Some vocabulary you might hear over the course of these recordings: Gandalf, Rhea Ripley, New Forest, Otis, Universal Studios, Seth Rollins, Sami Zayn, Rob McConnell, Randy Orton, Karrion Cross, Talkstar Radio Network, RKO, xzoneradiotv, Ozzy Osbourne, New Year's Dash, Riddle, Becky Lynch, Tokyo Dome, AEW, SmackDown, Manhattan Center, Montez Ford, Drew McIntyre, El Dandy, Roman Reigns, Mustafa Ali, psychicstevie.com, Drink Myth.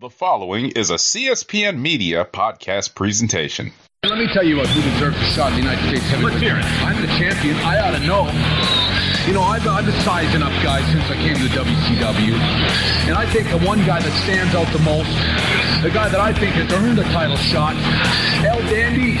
The following is a CSPN Media podcast presentation. Let me tell you about who deserves a shot in the United States heavyweight. Let's hear it. I'm the champion. I ought to know. You know, I've been sizing up guys since I came to WCW. And I think the one guy that stands out the most, the guy that I think has earned a title shot, El Dandy,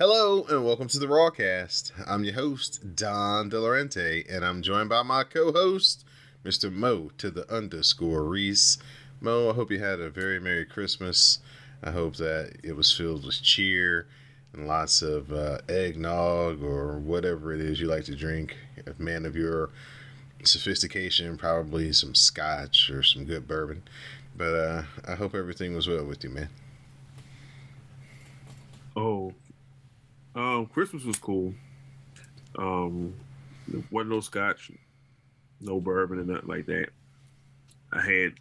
Hello and welcome to the Rawcast. I'm your host, Don DeLarente, and I'm joined by my co-host, Mr. Mo to the underscore Reese. Mo, I hope you had a very Merry Christmas. I hope that it was filled with cheer and lots of eggnog or whatever it is you like to drink. A man of your sophistication, probably some scotch or some good bourbon. But I hope everything was well with you, man. Oh, Christmas was cool. There wasn't no scotch, no bourbon or nothing like that. I had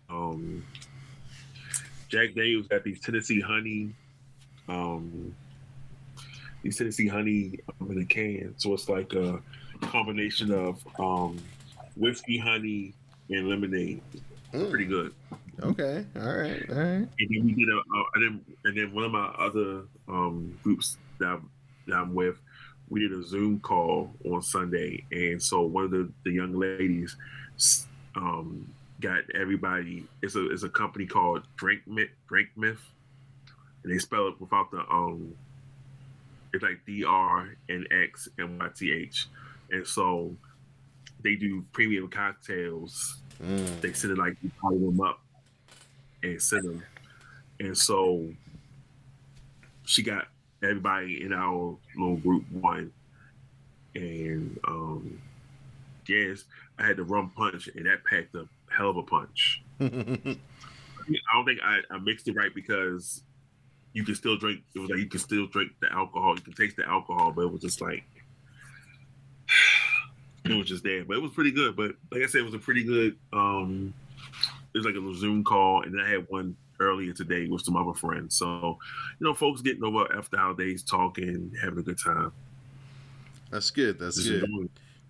Jack Daniels got these Tennessee honey in a can. So it's like a combination of whiskey, honey, and lemonade. Pretty good. Okay. All right. And then we did and then one of my other groups that I'm with, we did a Zoom call on Sunday, and so one of the young ladies got everybody. It's a company called Drink Myth, and they spell it without the It's like DRNXMYTH, and so they do premium cocktails. They send it like you call them up and send them, and so she got everybody in our little group one, and yes, I had the rum punch, and that packed a hell of a punch. I don't think I mixed it right because you can still drink. It was like you can still drink the alcohol. You can taste the alcohol, but it was just like it was just there. But it was pretty good. But like I said, it was a pretty good. It was like a little Zoom call, and then I had one earlier today with some other friends. So, you know, folks getting over after holidays, talking, having a good time. That's good. You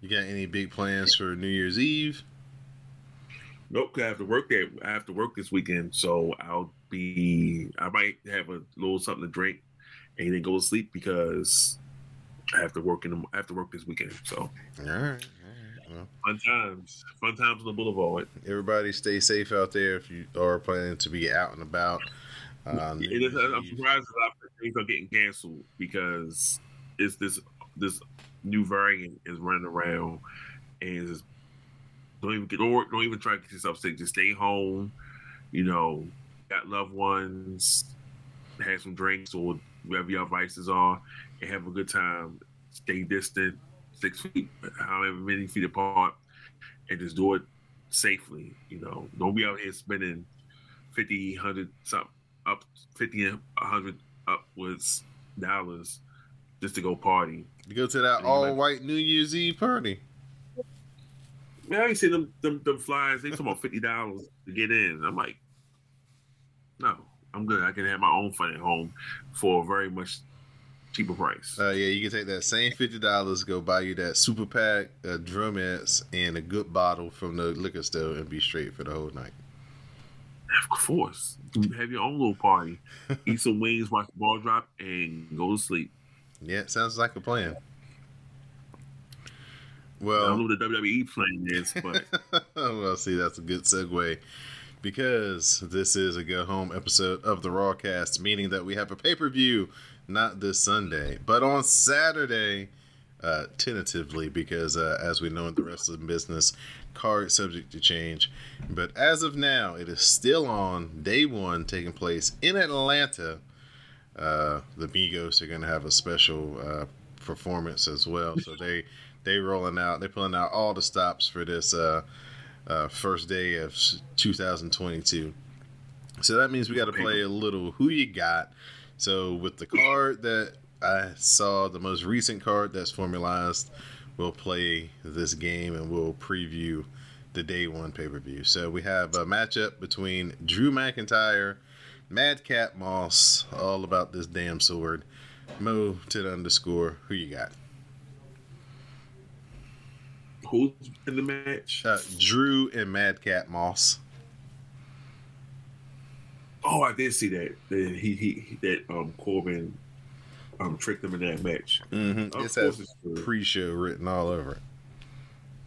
got any big plans for New Year's Eve? Nope. I have to work this weekend, so I might have a little something to drink and then go to sleep because I have to work this weekend. So, all right. Well, fun times on the boulevard. Everybody, stay safe out there if you are planning to be out and about. I'm surprised a lot of things are getting canceled because it's this new variant is running around, and it's don't even try to get yourself sick. Just stay home. You know, got loved ones, have some drinks or whatever your vices are, and have a good time. Stay distant. 6 feet, however many feet apart, and just do it safely. You know, don't be out here spending $50, $100 dollars just to go party. You go to that all-white New Year's Eve party. Man, I ain't seen them flies. They talking about $50 to get in. I'm like, no, I'm good. I can have my own fun at home for very much cheaper price. Yeah, you can take that same $50, go buy you that super pack, a drumettes, and a good bottle from the liquor store and be straight for the whole night. Of course. You have your own little party. Eat some wings, watch the ball drop, and go to sleep. Yeah, sounds like a plan. Well, I don't know what the WWE plan is, but... Well, see, that's a good segue, because this is a go-home episode of the Rawcast, meaning that we have a pay-per-view not this Sunday, but on Saturday, tentatively, because as we know in the wrestling business, card subject to change. But as of now, it is still on day one, taking place in Atlanta. The Migos are going to have a special performance as well, so they They rolling out. They're pulling out all the stops for this first day of 2022. So that means we got to play a little who you got. So with the card that I saw, the most recent card that's formalized, we'll play this game and we'll preview the day one pay-per-view. So we have a matchup between Drew McIntyre, Madcap Moss, all about this damn sword. Mo to the underscore, who you got? Who's in the match? Drew and Madcap Moss. Oh, I did see that. That Corbin tricked them in that match. Mm-hmm. It says pre-show written all over it.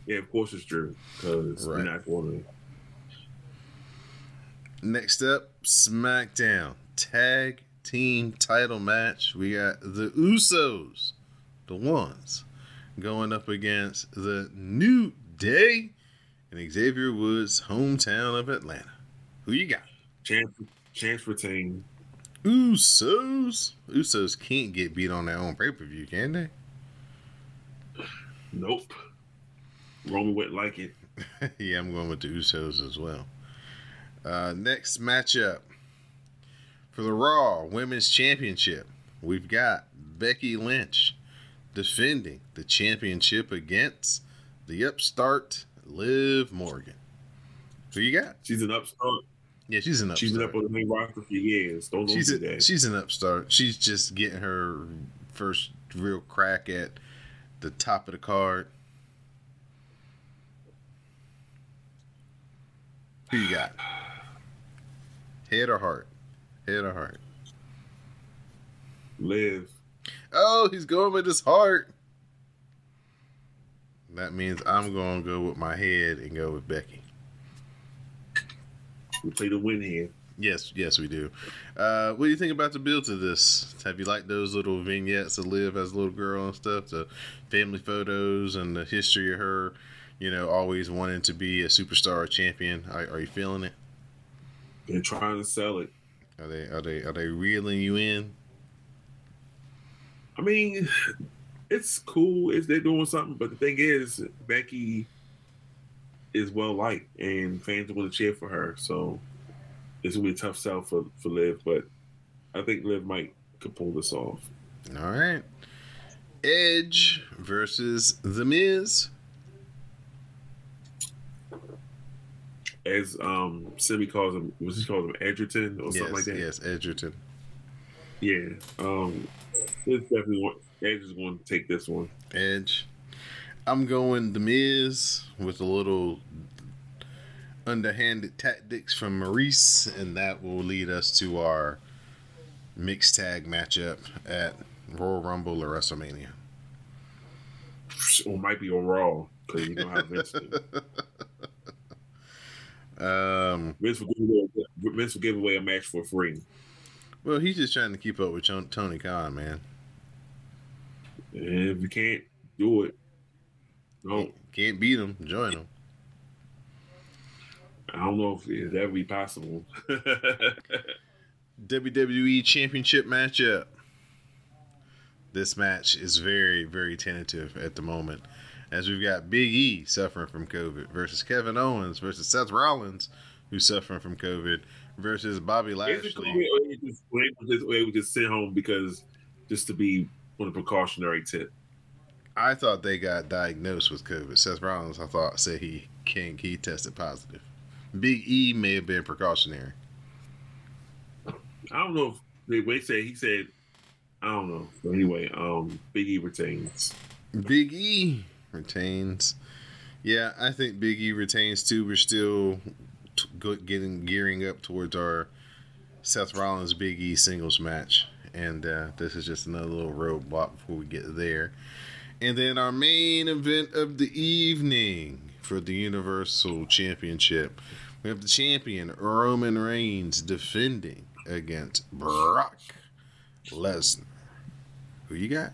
Yeah, of course it's Drew, because right. You're not going to. Next up, SmackDown Tag Team Title Match. We got the Usos, the ones, going up against the New Day and Xavier Woods' hometown of Atlanta. Who you got? Chance retain. Usos can't get beat on their own pay-per-view, can they? Nope. Roman wouldn't like it. Yeah, I'm going with the Usos as well. Next matchup for the Raw Women's Championship, we've got Becky Lynch defending the championship against the upstart Liv Morgan. Who you got? She's an upstart. Yeah, she's an upstart. She's been up on the main roster for years. Don't lose that. She's an upstart. She's just getting her first real crack at the top of the card. Who you got? Head or heart? Head or heart? Liv. Oh, he's going with his heart. That means I'm going to go with my head and go with Becky. We play the win here. Yes, we do. What do you think about the build to this? Have you liked those little vignettes of Liv as a little girl and stuff? The family photos and the history of her, you know, always wanting to be a superstar or champion. Are you feeling it? They're trying to sell it. Are they reeling you in? I mean, it's cool if they're doing something, but the thing is, Becky is well liked and fans want to cheer for her. So it's gonna be a tough sell for Liv, but I think Liv could pull this off. All right. Edge versus The Miz. As Simi calls him, was he called him Edgerton or something like that? Yes, Edgerton. Yeah. This definitely Edge is going to take this one. Edge. I'm going The Miz with a little underhanded tactics from Maurice, and that will lead us to our mixed tag matchup at Royal Rumble or WrestleMania. Or might be on Raw, because you don't have Vince. Vince will give away a match for free. Well, he's just trying to keep up with Tony Khan, man. And if you can't do it, no. Can't beat him, join him. I don't know if that would be possible. WWE Championship matchup. This match is very, very tentative at the moment, as we've got Big E suffering from COVID versus Kevin Owens versus Seth Rollins, who's suffering from COVID, versus Bobby Lashley. They would just sit home just to be on a precautionary tip. I thought they got diagnosed with COVID. Seth Rollins, I thought, said he tested positive. Big E may have been precautionary. I don't know if he said I don't know. But anyway, Big E retains. Big E retains. Yeah, I think Big E retains too. We're still gearing up towards our Seth Rollins Big E singles match, and this is just another little roadblock before we get there. And then our main event of the evening for the Universal Championship, we have the champion Roman Reigns defending against Brock Lesnar. Who you got?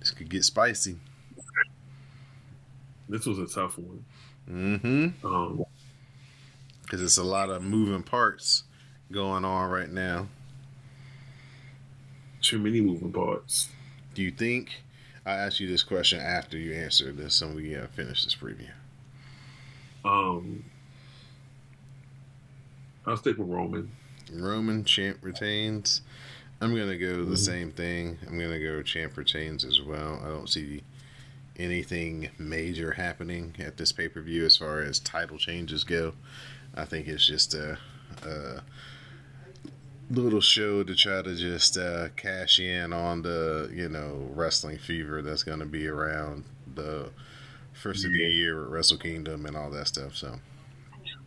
This could get spicy. This was a tough one. Mm-hmm. Because it's a lot of moving parts going on right now. too many moving parts. Do you think? I asked you this question after you answered this, so we finish this preview. I'll stick with Roman. Roman, champ retains. I'm going to go the same thing. I'm going to go champ retains as well. I don't see anything major happening at this pay-per-view as far as title changes go. I think it's just a little show to try to just cash in on the, you know, wrestling fever that's going to be around the first of the year with Wrestle Kingdom and all that stuff. So.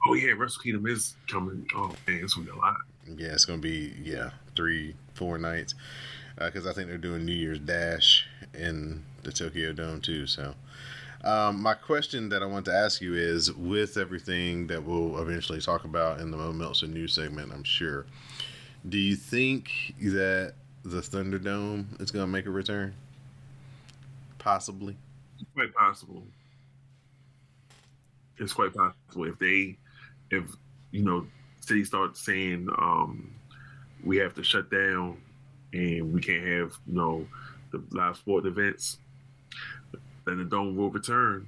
Oh, yeah, Wrestle Kingdom is coming. Oh, man, it's going to be a lot. Yeah, it's going to be, 3-4 nights. Because I think they're doing New Year's Dash in the Tokyo Dome, too. So, my question that I want to ask you is, with everything that we'll eventually talk about in the Mo Meltzer news segment, I'm sure, do you think that the Thunderdome is going to make a return? Possibly? It's quite possible. It's quite possible. If you know, city starts saying we have to shut down and we can't have, you know, the live sport events, then the dome will return.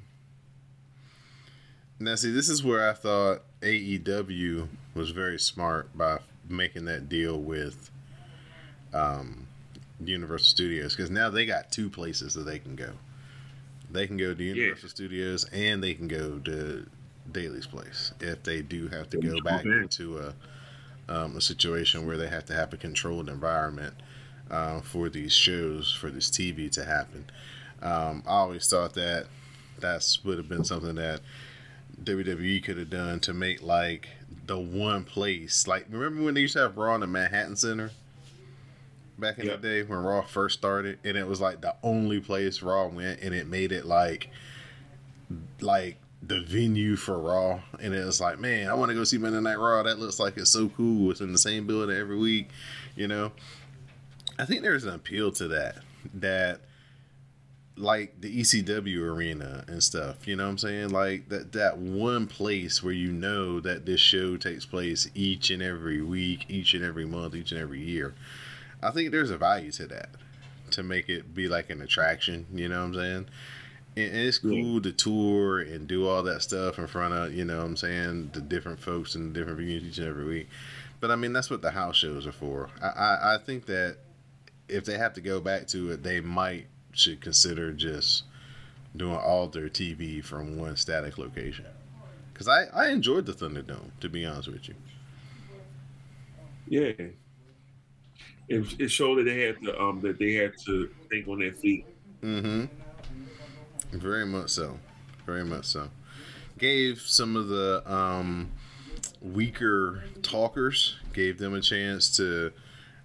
Now, see, this is where I thought AEW was very smart by making that deal with Universal Studios, because now they got two places that they can go. They can go to Universal Studios and they can go to Daily's place if they do have to go back into a situation where they have to have a controlled environment for these shows, for this TV to happen. I always thought that would have been something that WWE could have done to make, like, the one place. Like, remember when they used to have Raw in the Manhattan Center? Back in the day when Raw first started, and it was like the only place Raw went, and it made it like the venue for Raw. And it was like, man, I want to go see Monday Night Raw. That looks like it's so cool. It's in the same building every week, you know. I think there's an appeal to that like the ECW arena and stuff, you know what I'm saying? Like that one place where you know that this show takes place each and every week, each and every month, each and every year. I think there's a value to that, to make it be like an attraction, you know what I'm saying? And it's cool to tour and do all that stuff in front of, you know what I'm saying, the different folks and the different venues each and every week. But, I mean, that's what the house shows are for. I think that if they have to go back to it, they should consider just doing all their TV from one static location. Because I enjoyed the Thunderdome, to be honest with you. Yeah. It showed that they had to think on their feet. Mm-hmm. Very much so. Very much so. Gave some of the weaker talkers, gave them a chance to,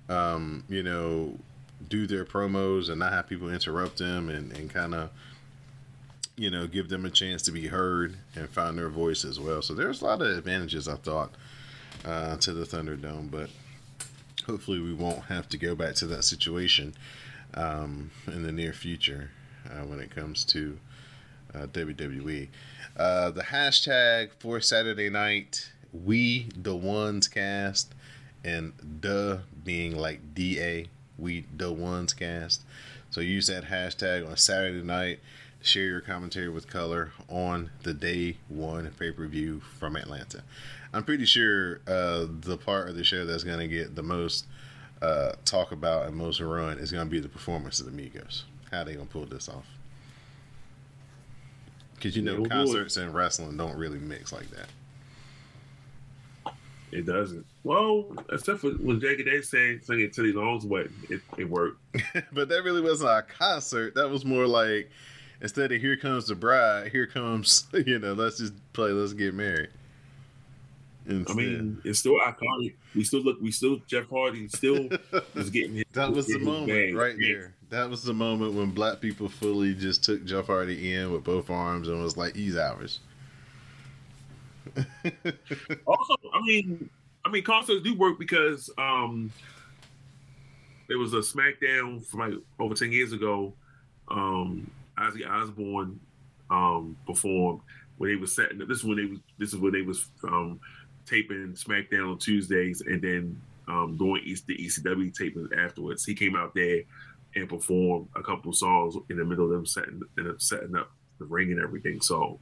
you know, do their promos and not have people interrupt them and kind of, you know, give them a chance to be heard and find their voice as well. So there's a lot of advantages, I thought, to the Thunderdome, but hopefully we won't have to go back to that situation in the near future when it comes to WWE. The hashtag for Saturday night, We The Ones Cast, and the being like DA, We The Ones Cast. So use that hashtag on Saturday night. Share your commentary with color on the day one pay-per-view from Atlanta. I'm pretty sure the part of the show that's going to get the most talk about and most run is going to be the performance of the Migos. How are they going to pull this off? Because, you know, concerts and wrestling don't really mix like that. It doesn't. Well, except for when Jackie Day sang it to these arms wet, it worked. But that really wasn't a concert. That was more like, instead of "Here Comes the Bride," here comes, you know, "Let's just play, Let's Get Married." Instead. I mean, it's still iconic. Jeff Hardy still was getting his. That was the moment right there. That was the moment when black people fully just took Jeff Hardy in with both arms and was like, "He's ours." Also, I mean, concerts do work because there was a SmackDown from like over 10 years ago. Ozzy Osbourne performed when they were setting up. This is when they was taping SmackDown on Tuesdays, and then doing the ECW tapings afterwards. He came out there and performed a couple songs in the middle of them setting up the ring and everything. So,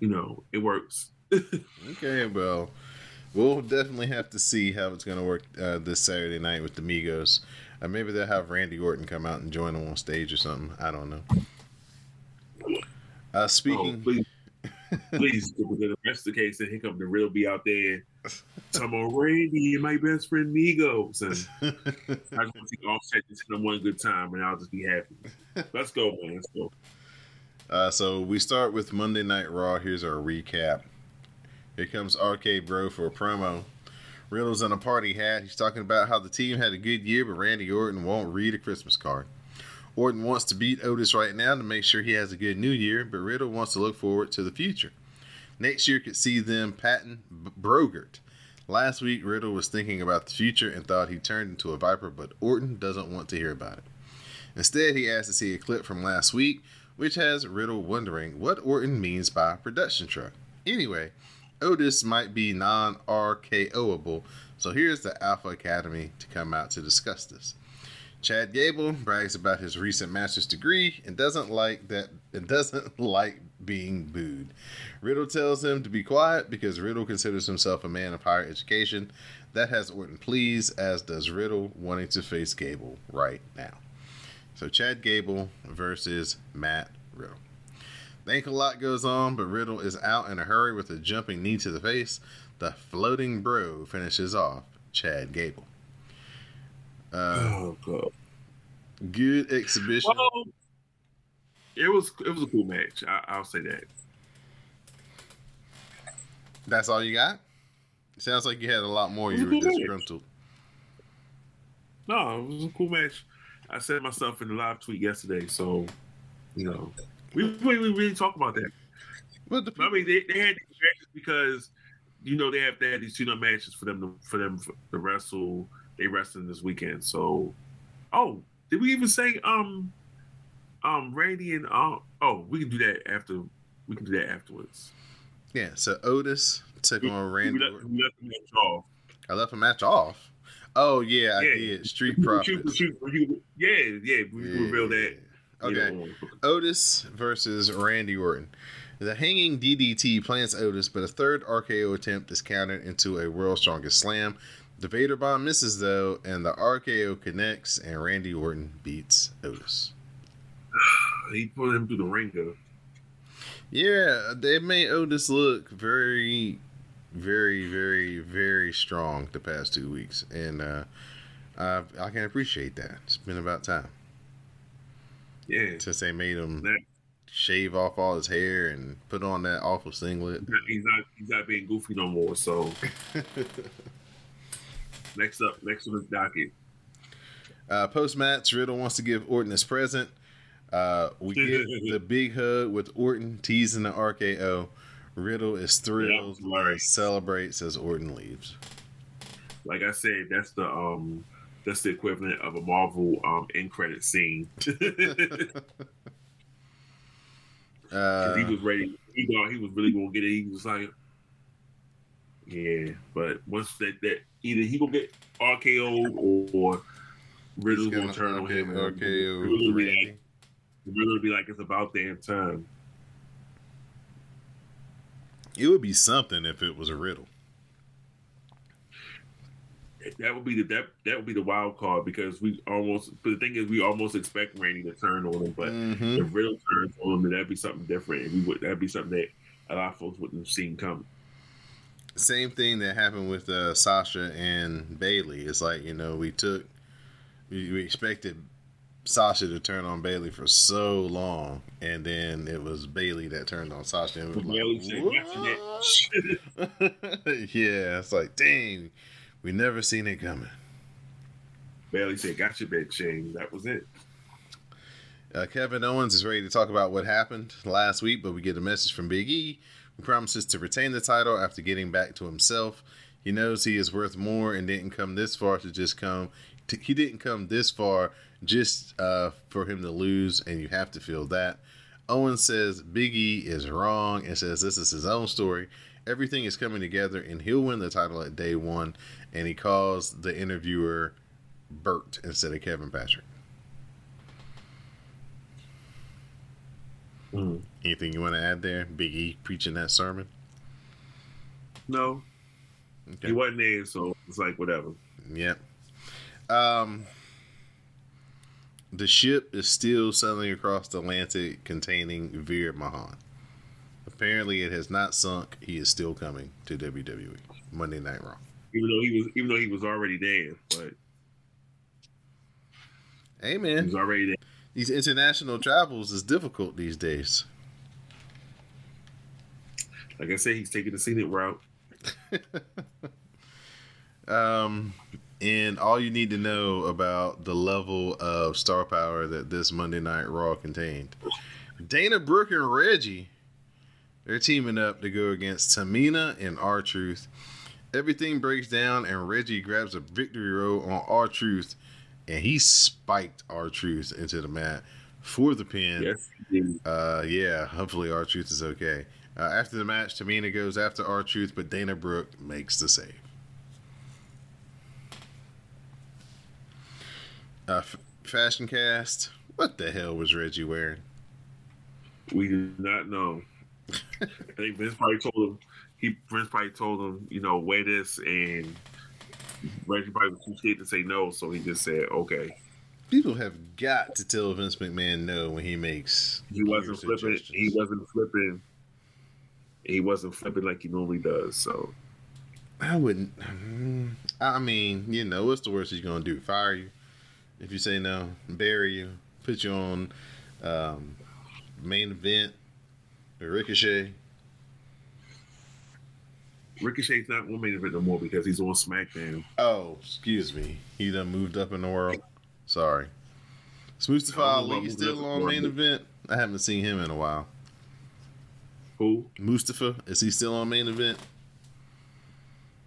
you know, it works. Okay, well, we'll definitely have to see how it's going to work this Saturday night with the Migos. Maybe they'll have Randy Orton come out and join them on stage or something. I don't know. Speaking... Please, because if that's the case, then here comes the Riddle be out there talking about Randy and my best friend Migos. And I just want to take Offset and send them one good time, and I'll just be happy. Let's go, man. Let's go. So we start with Monday Night Raw. Here's our recap. Here comes RK Bro for a promo. Riddle's in a party hat. He's talking about how the team had a good year, but Randy Orton won't read a Christmas card. Orton wants to beat Otis right now to make sure he has a good new year, but Riddle wants to look forward to the future. Next year could see them patent Brogert. Last week, Riddle was thinking about the future and thought he turned into a viper, but Orton doesn't want to hear about it. Instead, he asked to see a clip from last week, which has Riddle wondering what Orton means by production truck. Anyway, Otis might be non-RKO-able, so here's the Alpha Academy to come out to discuss this. Chad Gable brags about his recent master's degree and doesn't like being booed. Riddle tells him to be quiet because Riddle considers himself a man of higher education. That has Orton pleased, as does Riddle wanting to face Gable right now. So Chad Gable versus Matt Riddle. The ankle lock goes on, but Riddle is out in a hurry with a jumping knee to the face. The floating bro finishes off Chad Gable. God. Good exhibition. Well, it was a cool match. I'll say that. That's all you got? It sounds like you had a lot more. You were disgruntled. No, it was a cool match. I said myself in the live tweet yesterday, so you know we really talk about that. I mean, they had these matches because you know they have to have these two-night matches for them to wrestle. They wrestling this weekend, so did we even say Randy and we can do that afterwards. Yeah, so Otis took on Randy. I left a match off. Oh yeah, yeah. I did. Street Profits. We reveal that. Okay, Otis versus Randy Orton. The hanging DDT plants Otis, but a third RKO attempt is countered into a World's Strongest Slam. The Vader Bomb misses, though, and the RKO connects, and Randy Orton beats Otis. He put him through the ringer. Yeah, they made Otis look very, very, very, very strong the past 2 weeks, and I can appreciate that. It's been about time. Yeah. Since they made him shave off all his hair and put on that awful singlet. He's not being goofy no more, so... Next up is Docket. Post-match, Riddle wants to give Orton his present. We get the big hug with Orton teasing the RKO. Riddle is thrilled, celebrates as Orton leaves. Like I said, that's the equivalent of a Marvel end credit scene. He was ready. He thought he was really gonna get it. He was like, yeah, but once that either he gonna get RKO or Riddle's gonna turn on him. RKO. Riddle will be like, it's about damn time. It would be something if it was a Riddle. That would be the wild card, because we almost expect Randy to turn on him, but if Riddle turns on him, then that'd be something different, and that'd be something that a lot of folks wouldn't have seen coming. Same thing that happened with Sasha and Bailey. It's like, you know, we expected Sasha to turn on Bailey for so long, and then it was Bailey that turned on Sasha. And yeah, it's like, dang, we never seen it coming. Bailey said, "Got your bitch, Shane." That was it. Kevin Owens is ready to talk about what happened last week, but we get a message from Big E. He promises to retain the title after getting back to himself. He knows he is worth more and didn't come this far to just come. He didn't come this far just for him to lose, and you have to feel that. Owen says Big E is wrong and says this is his own story. everything is coming together, and he'll win the title at Day One. And he calls the interviewer Burt instead of Kevin Patrick. Mm. Anything you want to add there? Big E preaching that sermon? No. Okay. He wasn't there, so it's like whatever. Yep. The ship is still sailing across the Atlantic containing Veer Mahan. Apparently it has not sunk. He is still coming to WWE. Monday Night Raw. Even though he was already there, but hey man, he was already there. These international travels is difficult these days. Like I said, he's taking the scenic route. And all you need to know about the level of star power that this Monday Night Raw contained. Dana Brooke and Reggie, they're teaming up to go against Tamina and R-Truth. Everything breaks down and Reggie grabs a victory roll on R-Truth. And he spiked R-Truth into the mat for the pin. Yes, he did. Yeah, hopefully R-Truth is okay. After the match, Tamina goes after R-Truth, but Dana Brooke makes the save. Fashion cast. What the hell was Reggie wearing? We do not know. I think Vince probably told him, you know, wear this, and Reggie probably was too scared to say no, so he just said, okay. People have got to tell Vince McMahon no when he makes... He wasn't flipping like he normally does, so... I mean, what's the worst he's going to do? Fire you if you say no? Bury you? Put you on main event? Or Ricochet? Ricochet's not on main event no more because he's on SmackDown. Oh, excuse me. He done moved up in the world. Sorry. Is Mustafa Ali still on main event? I haven't seen him in a while. Who? Mustafa. Is he still on main event?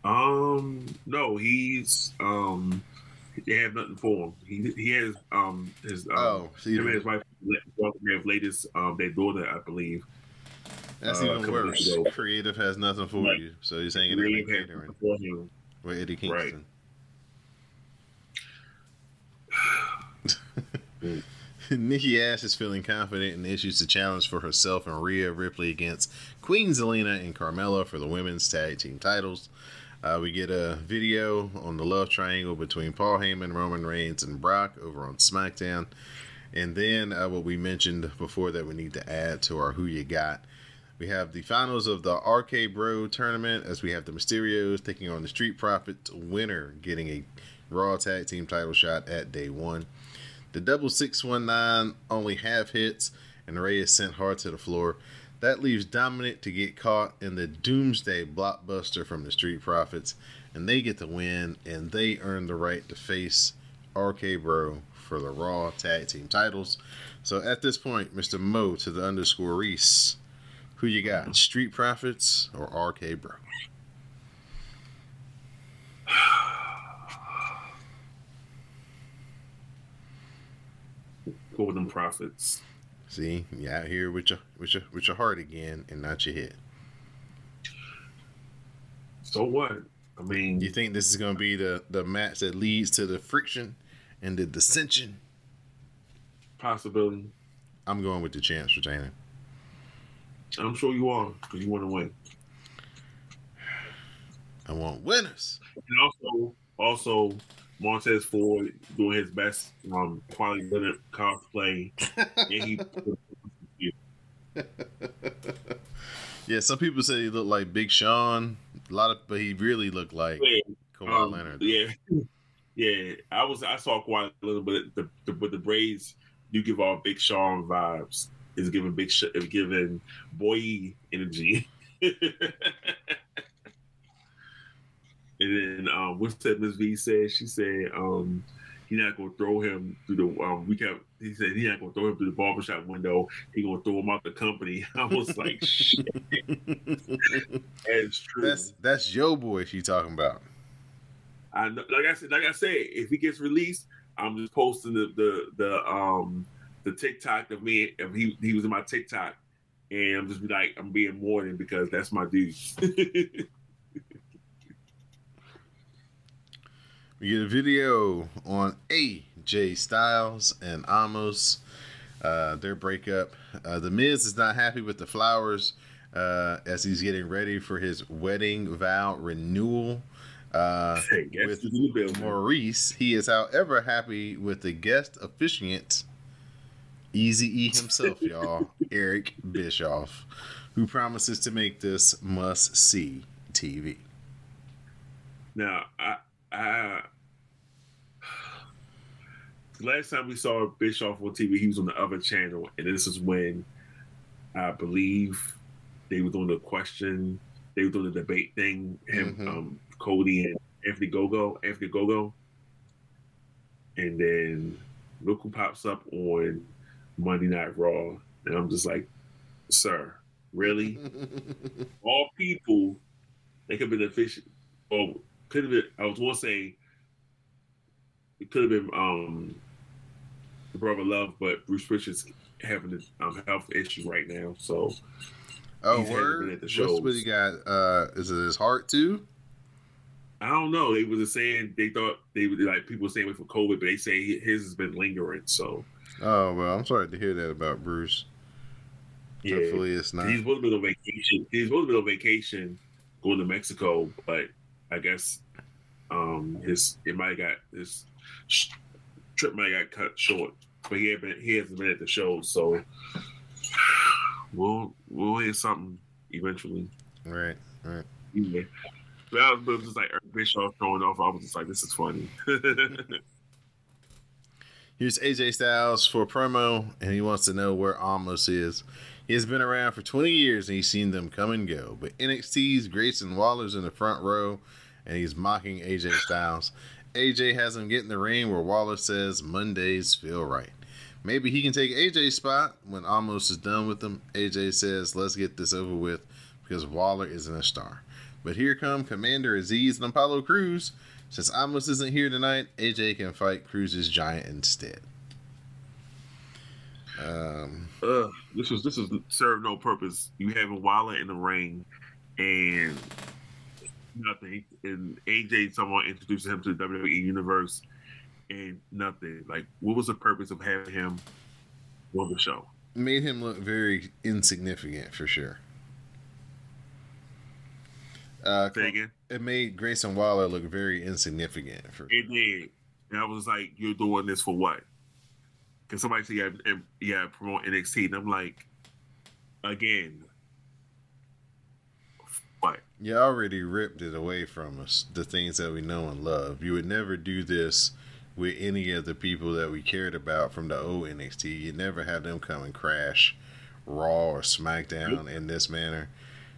No, he's they have nothing for him. He has his wife have latest their daughter, I believe. That's even worse. Creative has nothing for you, so he's hanging out with catering with Eddie Kingston. Right. Nikki A.S.H. is feeling confident and issues the challenge for herself and Rhea Ripley against Queen Zelina and Carmella for the women's tag team titles. We get a video on the love triangle between Paul Heyman, Roman Reigns, and Brock over on SmackDown. And then what we mentioned before that we need to add to our Who You Got. We have the finals of the RK Bro tournament as we have the Mysterios taking on the Street Profits, winner getting a Raw Tag Team title shot at Day 1. The double 619 only half hits, and Ray is sent hard to the floor. That leaves Dominic to get caught in the Doomsday Blockbuster from the Street Profits, and they get the win, and they earn the right to face RK Bro for the Raw Tag Team titles. So at this point, Mr. Mo to the underscore Reese, who you got, Street Profits or RK Bro? Go with them Profits. See, you out here with your heart again and not your head. So what? I mean, you think this is going to be the match that leads to the friction and the dissension? Possibility. I'm going with the chance retaining. I'm sure you are, because you want to win. I want winners. And also Montez Ford doing his best quality Leonard cosplay. And he... Yeah, some people say he looked like Big Sean. But he really looked like Kawhi Leonard. Yeah, yeah. I saw Kawhi Leonard, but with the braids, you give off Big Sean vibes. Is giving big shit, is giving boy energy. And then what's that Ms. V said? She said he's not gonna throw him through the he said he's not gonna throw him through the barbershop window, he's gonna throw him out the company. I was like, shit. That's true. That's your boy she talking about. I know, like I said, if he gets released, I'm just posting the TikTok of me, and he was in my TikTok, and I'm just be like, I'm being warned because that's my dude. We get a video on AJ Styles and Omos, their breakup. The Miz is not happy with the flowers as he's getting ready for his wedding vow renewal. With Maurice, he is, however, happy with the guest officiant, Eazy-E himself, y'all, Eric Bischoff, who promises to make this must-see TV. Now, I last time we saw Bischoff on TV, he was on the other channel, and this is when I believe they were doing the question, they were doing the debate thing, him, Cody and Anthony Gogo. And then look who pops up on Monday Night Raw. And I'm just like, sir, really? All people, they could have been official. Or could have been, I was going to say, it could have been Brother Love, but Bruce Prichard's having a health issue right now. So, oh, word? What's what he got? Is it his heart too? I don't know. They was saying they thought they were like people were saying it for COVID, but they say his has been lingering. So, oh well, I'm sorry to hear that about Bruce. Yeah. Hopefully it's not. He's supposed to be on vacation. He's supposed to be on vacation, going to Mexico, but I guess his trip might have got cut short. But he hasn't been at the show, so we'll hear something eventually. Right. Yeah. But I was just like Eric Bischoff throwing off. I was just like, this is funny. Here's AJ Styles for a promo, and he wants to know where Omos is. He has been around for 20 years, and he's seen them come and go. But NXT's Grayson Waller's in the front row, and he's mocking AJ Styles. AJ has him get in the ring where Waller says Mondays feel right. Maybe he can take AJ's spot when Omos is done with him. AJ says, let's get this over with because Waller isn't a star. But here come Commander Aziz and Apollo Crews. Since Omos isn't here tonight, AJ can fight Crews' giant instead. This was served no purpose. You having Waller in the ring and nothing, and AJ someone introduced him to the WWE universe and nothing. Like, what was the purpose of having him on the show? Made him look very insignificant for sure. It made Grayson Waller look very insignificant. It did. And I was like, you're doing this for what? Because somebody said, yeah, promote NXT. And I'm like, again, what? You already ripped it away from us, the things that we know and love. You would never do this with any of the people that we cared about from the old NXT. You never have them come and crash Raw or SmackDown in this manner.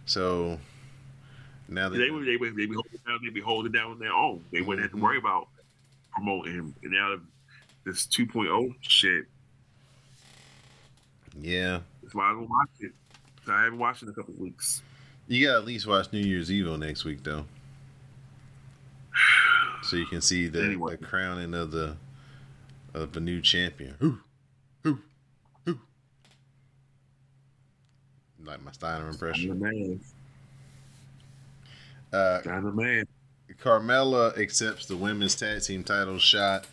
So... now that they be holding down on their own. They wouldn't have to worry about promoting him. And now this 2.0 shit. Yeah. That's why I don't watch it. I haven't watched it in a couple of weeks. You gotta at least watch New Year's Evil next week though. So you can see the crowning of the new champion. Who? Like my Steiner impression. Carmella accepts the women's tag team title shot.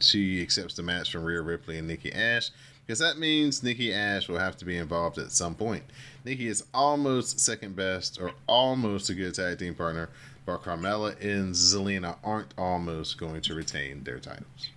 She accepts the match from Rhea Ripley and Nikki A.S.H. because that means Nikki A.S.H. will have to be involved at some point. Nikki is almost second best or almost a good tag team partner, but Carmella and Zelina aren't almost going to retain their titles.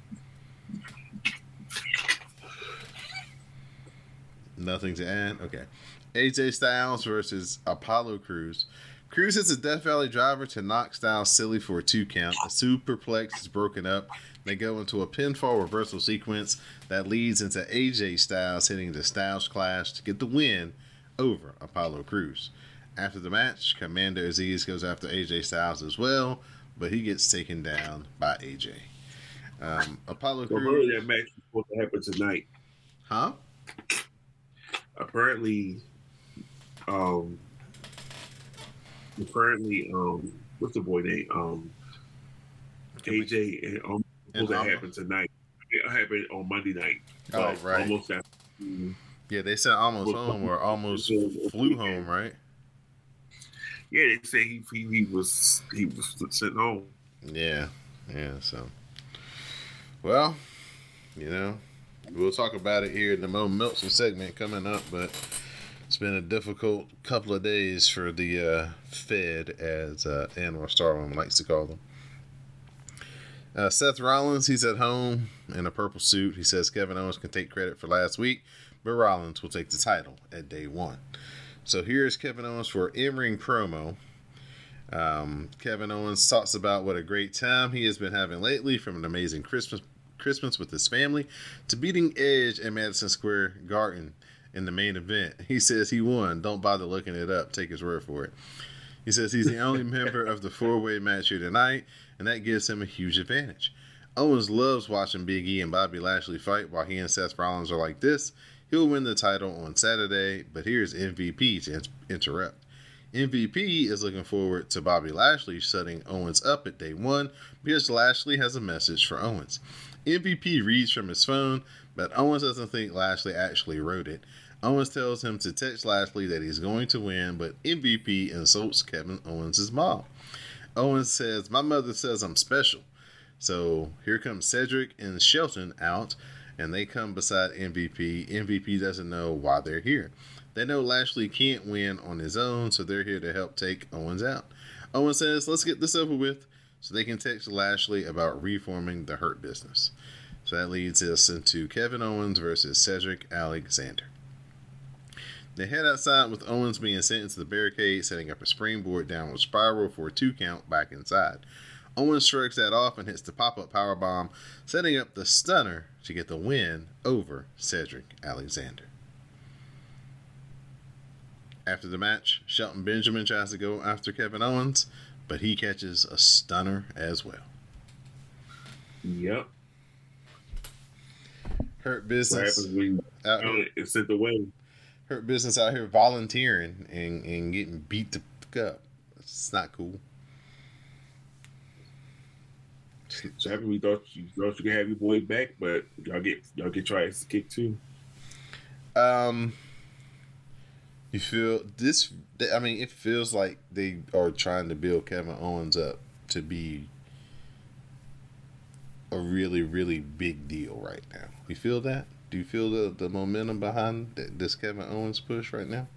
Nothing to add? Okay. AJ Styles versus Apollo Crews. Crews hits a Death Valley driver to knock Styles silly for a 2 count. The superplex is broken up. They go into a pinfall reversal sequence that leads into AJ Styles hitting the Styles Clash to get the win over Apollo Crews. After the match, Commander Aziz goes after AJ Styles as well, but he gets taken down by AJ. Apollo Crews. That match is supposed to happen tonight. Huh? Apparently, what's the boy name? AJ and supposed to happen tonight. It happened on Monday night. Oh, right. Almost after Yeah, they said almost home or almost flew home, right? Yeah, they said he was sent home. Yeah. So, well, we'll talk about it here in the Mo Meltzer segment coming up, but it's been a difficult couple of days for the Fed, as Anwar Starling likes to call them. Seth Rollins, he's at home in a purple suit. He says Kevin Owens can take credit for last week, but Rollins will take the title at day one. So here's Kevin Owens for an in-ring promo. Kevin Owens talks about what a great time he has been having lately, from an amazing Christmas with his family to beating Edge at Madison Square Garden in the main event. He says he won. Don't bother looking it up. Take his word for it. He says he's the only member of the four-way match here tonight, and that gives him a huge advantage. Owens loves watching Big E and Bobby Lashley fight while he and Seth Rollins are like this. He'll win the title on Saturday, but here's MVP to interrupt. MVP is looking forward to Bobby Lashley setting Owens up at day one because Lashley has a message for Owens. MVP reads from his phone, but Owens doesn't think Lashley actually wrote it. Owens tells him to text Lashley that he's going to win, but MVP insults Kevin Owens' mom. Owens says, "My mother says I'm special." So here comes Cedric and Shelton out, and they come beside MVP. MVP doesn't know why they're here. They know Lashley can't win on his own, so they're here to help take Owens out. Owens says, "Let's get this over with," so they can text Lashley about reforming the Hurt Business. So that leads us into Kevin Owens versus Cedric Alexander. They head outside with Owens being sent into the barricade, setting up a springboard downward spiral for a 2 count back inside. Owens shrugs that off and hits the pop-up powerbomb, setting up the stunner to get the win over Cedric Alexander. After the match, Shelton Benjamin tries to go after Kevin Owens, but he catches a stunner as well. Yep. Hurt Business. It's at the win. Hurt Business out here volunteering and getting beat the fuck up. It's not cool. So happy we thought you could have your boy back, but y'all get your ass kicked too. You feel this? I mean, it feels like they are trying to build Kevin Owens up to be a really, really big deal right now. You feel that? Do you feel the momentum behind this Kevin Owens push right now?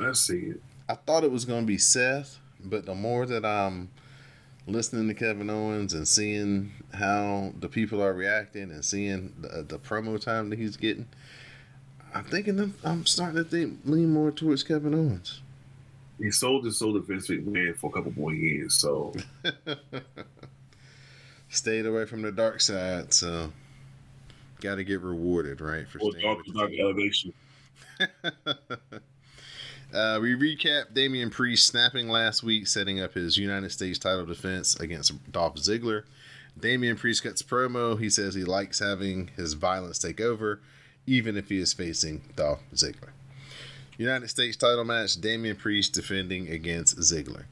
I see it. I thought it was going to be Seth, but the more that I'm listening to Kevin Owens and seeing how the people are reacting and seeing the promo time that he's getting, I'm starting to lean more towards Kevin Owens. He sold his soul to Vince McMahon for a couple more years, so stayed away from the dark side. So got to get rewarded, right? For dark elevation. We recap Damian Priest snapping last week, setting up his United States title defense against Dolph Ziggler. Damian Priest cuts promo. He says he likes having his violence take over, even if he is facing Dolph Ziggler. United States title match, Damian Priest defending against Ziggler.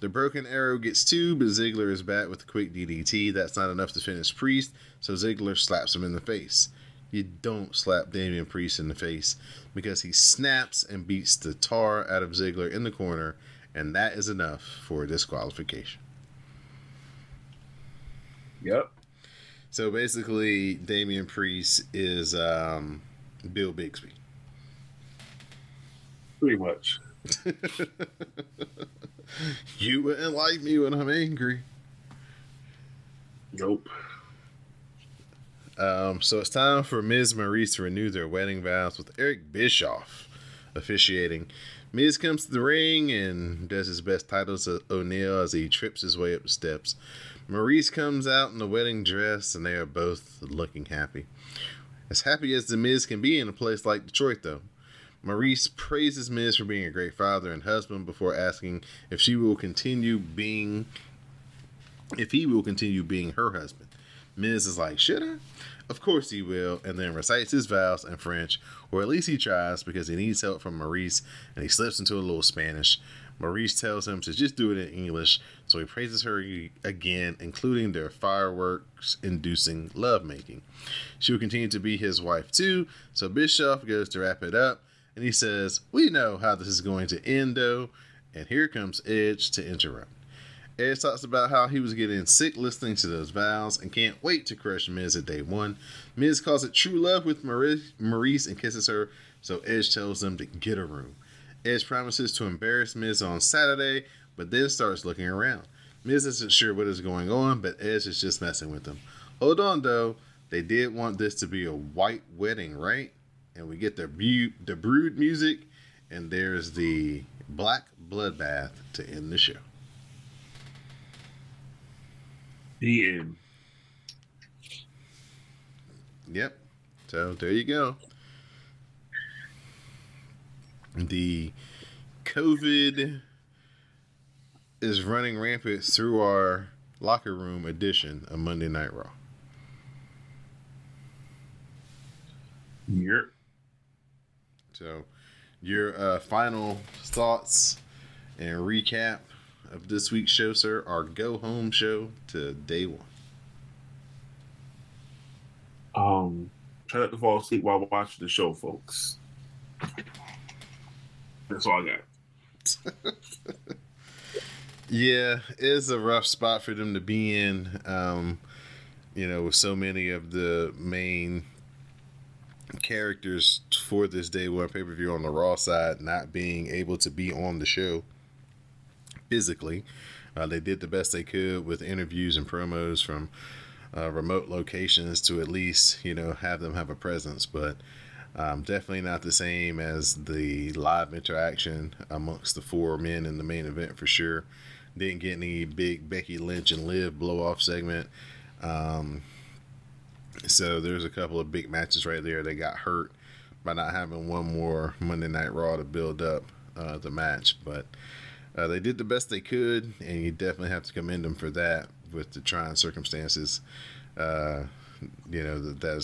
The broken arrow gets 2, but Ziggler is back with a quick DDT. That's not enough to finish Priest, so Ziggler slaps him in the face. You don't slap Damian Priest in the face because he snaps and beats the tar out of Ziggler in the corner, and that is enough for a disqualification. Yep. So basically, Damian Priest is Bill Bixby. Pretty much. You wouldn't like me when I'm angry. Nope. So it's time for Miz and Maurice to renew their wedding vows with Eric Bischoff officiating. Miz comes to the ring and does his best titles to O'Neal as he trips his way up the steps. Maurice comes out in the wedding dress, and they are both looking happy. As happy as the Miz can be in a place like Detroit, though. Maurice praises Miz for being a great father and husband before asking if he will continue being her husband. Miz is like, "Should I?" Of course he will, and then recites his vows in French, or at least he tries because he needs help from Maurice, and he slips into a little Spanish. Maurice tells him to just do it in English, so he praises her again, including their fireworks-inducing lovemaking. She will continue to be his wife, too, so Bischoff goes to wrap it up, and he says, "We know how this is going to end, though," and here comes Edge to interrupt. Edge talks about how he was getting sick listening to those vows and can't wait to crush Miz at day one. Miz calls it true love with Maurice and kisses her, so Edge tells them to get a room. Edge promises to embarrass Miz on Saturday, but then starts looking around. Miz isn't sure what is going on, but Edge is just messing with them. Hold on, though. They did want this to be a white wedding, right? And we get the Brood music, and there's the Black Bloodbath to end the show. The end. Yep. So there you go. The COVID is running rampant through our locker room edition of Monday Night Raw. Yep. So your final thoughts and recap of this week's show, sir, our go-home show to day one. Try not to fall asleep while watching the show, folks. That's all I got. Yeah, it's a rough spot for them to be in, with so many of the main characters for this day one pay-per-view on the Raw side not being able to be on the show physically. They did the best they could with interviews and promos from remote locations to at least, have them have a presence, but definitely not the same as the live interaction amongst the four men in the main event for sure. Didn't get any big Becky Lynch and Liv blow-off segment. So there's a couple of big matches right there that got hurt by not having one more Monday Night Raw to build up the match. But they did the best they could, and you definitely have to commend them for that with the trying circumstances that's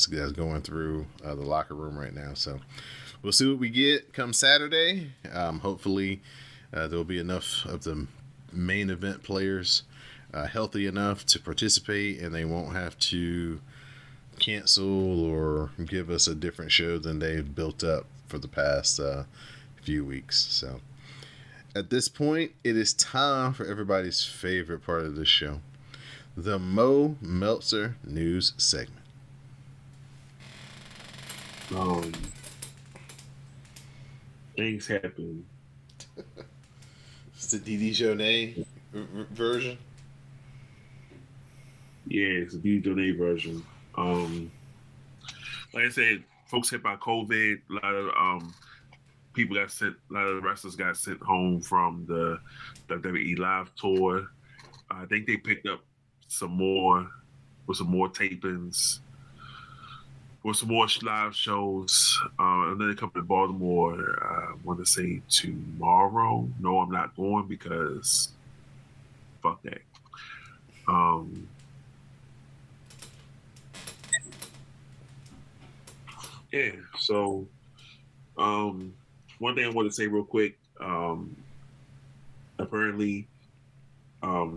going through the locker room right now. So we'll see what we get come Saturday. Hopefully there'll be enough of the main event players healthy enough to participate, and they won't have to cancel or give us a different show than they've built up for the past few weeks. So at this point, it is time for everybody's favorite part of this show, the Mo Meltzer news segment. Things happen. It's the DD Jonet version. Yeah, it's the DD Jonet version. Like I said, folks hit by COVID. A lot of people got sent. A lot of wrestlers got sent home from the WWE Live tour. I think they picked up some more tapings, or some more live shows. And then they come to Baltimore. I want to say tomorrow. No, I'm not going because fuck that. Yeah. So, one thing I want to say real quick. Apparently.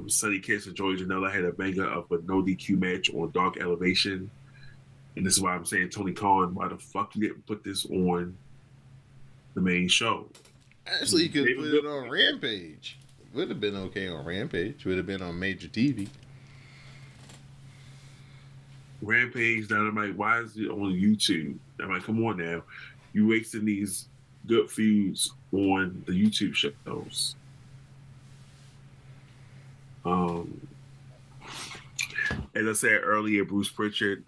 Sonny Kiss and Joey Janela had a banger of a no DQ match on Dark Elevation, and this is why I'm saying, Tony Khan, why the fuck you didn't put this on the main show? Actually, you could put it on Rampage. Would have been okay on Rampage. Would have been on major TV. Rampage, Dynamite. Why is it on YouTube? I'm like, come on now, you wasting these good feuds on the YouTube shows. As I said earlier, Bruce Pritchard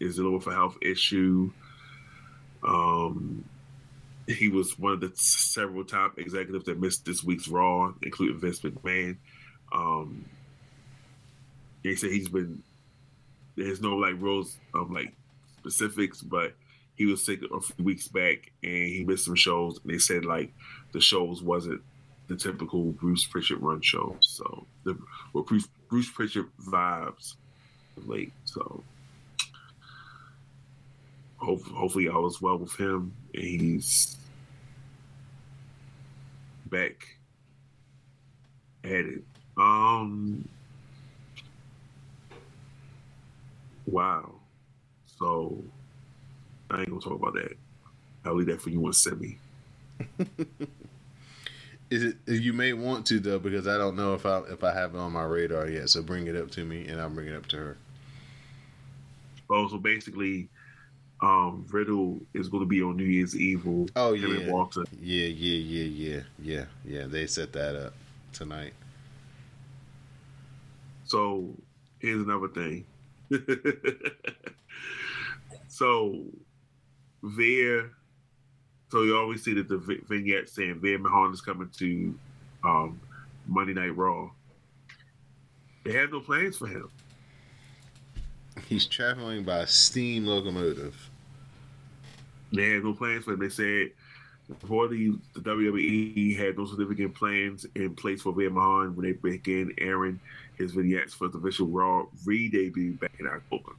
is dealing with a health issue. He was one of the several top executives that missed this week's Raw, including Vince McMahon. They say there's no rules specifics, but he was sick a few weeks back and he missed some shows. And they said the shows wasn't the typical Bruce Pritchard run show, so Bruce Pritchard vibes late. So hopefully all is well with him and he's back headed. Wow. So I ain't gonna talk about that. I'll leave that for you and Semi. You may want to though, because I don't know if I have it on my radar yet. So bring it up to me, and I'll bring it up to her. Oh, so basically, Riddle is going to be on New Year's Evil. Oh yeah, Kevin Walter. Yeah. They set that up tonight. So here's another thing. So you always see that the vignette saying Veer Mahan is coming to Monday Night Raw. They have no plans for him. He's traveling by steam locomotive. They have no plans for him. They said before the WWE had no significant plans in place for Veer Mahan when they began airing his vignettes for the official Raw re-debut back in October.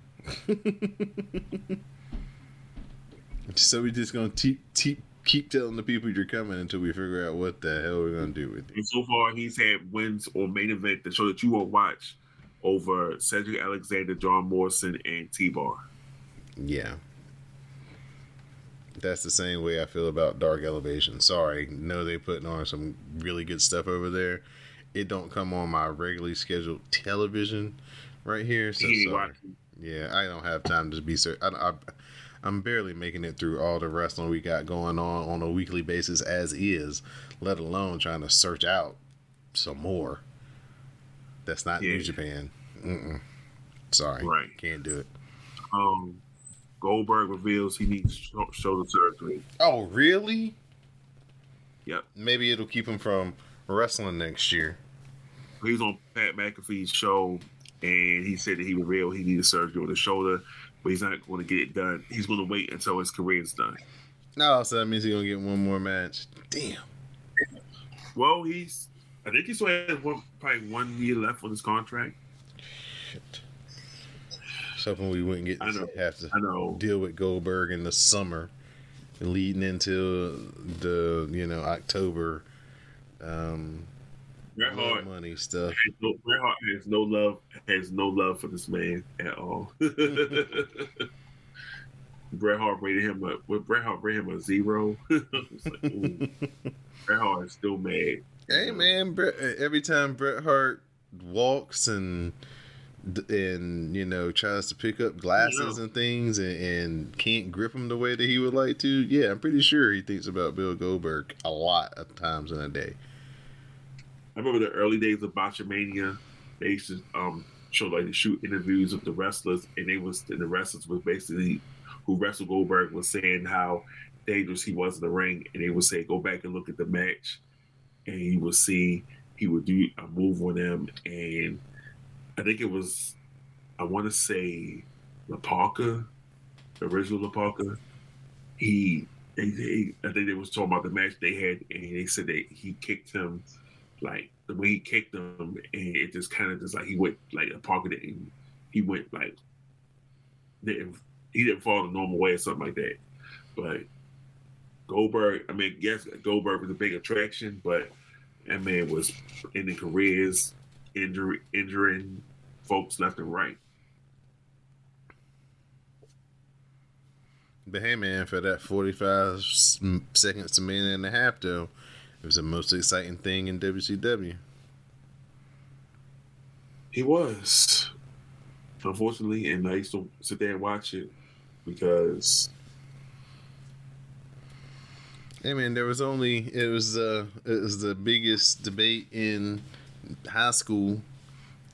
So we just gonna keep telling the people you're coming until we figure out what the hell we're gonna do with it. And so far, he's had wins on main event that show that you won't watch over Cedric Alexander, John Morrison, and T-Bar. Yeah, that's the same way I feel about Dark Elevation. Sorry, no, they putting on some really good stuff over there. It don't come on my regularly scheduled television right here. So sorry. Yeah, I don't have time to be so. I'm barely making it through all the wrestling we got going on a weekly basis as is, let alone trying to search out some more. That's not New Japan. Mm-mm. Sorry. Right. Can't do it. Goldberg reveals he needs shoulder surgery. Oh, really? Yep. Maybe it'll keep him from wrestling next year. He's on Pat McAfee's show, and he said that he revealed he needed surgery on his shoulder. But he's not going to get it done. He's going to wait until his career is done. No, so that means he's going to get one more match. Damn. Well, I think he still has probably 1 year left on his contract. Shit. I was hoping we wouldn't have to deal with Goldberg in the summer, leading into the October Bret Hart money stuff. Bret Hart has no love for this man at all. Bret Hart rated him a zero. It's like, ooh. Bret Hart is still mad. Hey man, every time Bret Hart walks and tries to pick up glasses and things and can't grip them the way that he would like to, yeah, I'm pretty sure he thinks about Bill Goldberg a lot of times in a day. I remember the early days of Botchamania. They used to show shoot interviews with the wrestlers, and the wrestlers was basically who wrestled Goldberg was saying how dangerous he was in the ring, and they would say go back and look at the match, and you would see he would do a move on them, and I think it was LaParca, the original LaParca. I think they was talking about the match they had, and they said that he kicked him. Like the way he kicked him, and it just kind of just like he went like a pocket, and he went like he didn't fall the normal way or something like that. But Goldberg, I mean, yes, Goldberg was a big attraction, but that man was ending careers, injuring folks left and right. But hey, man, for that 45 seconds to minute and a half, though. It was the most exciting thing in WCW. He was. Unfortunately, and I used to sit there and watch it because... Hey man, it was the biggest debate in high school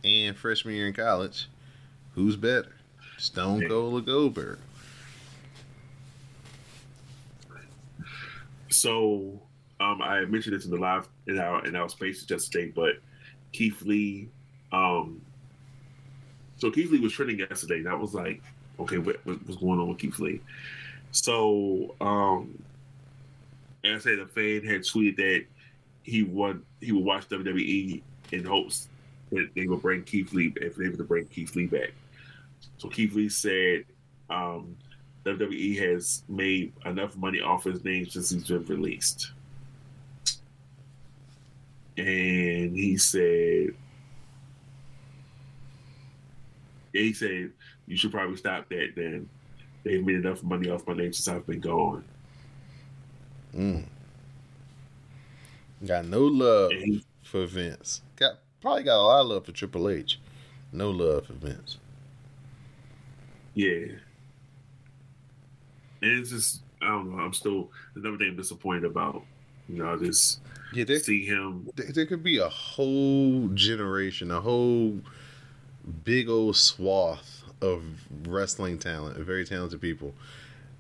and freshman year in college. Who's better? Stone Cold or Goldberg? So... I mentioned this in the live in our space just today, but Keith Lee. So Keith Lee was trending yesterday, and I was like, okay, what's going on with Keith Lee? So, as I said, a fan had tweeted that he would watch WWE in hopes that they would bring Keith Lee if they were to bring Keith Lee back. So Keith Lee said, WWE has made enough money off his name since he's been released. and he said, you should probably stop that then. They've made enough money off my name since I've been gone. Mm. Got no love for Vince. Probably got a lot of love for Triple H. No love for Vince. Yeah. And it's just, I don't know, I'm still, there's nothing I'm disappointed about. You know, I just see him. There could be a whole generation, a whole big old swath of wrestling talent, very talented people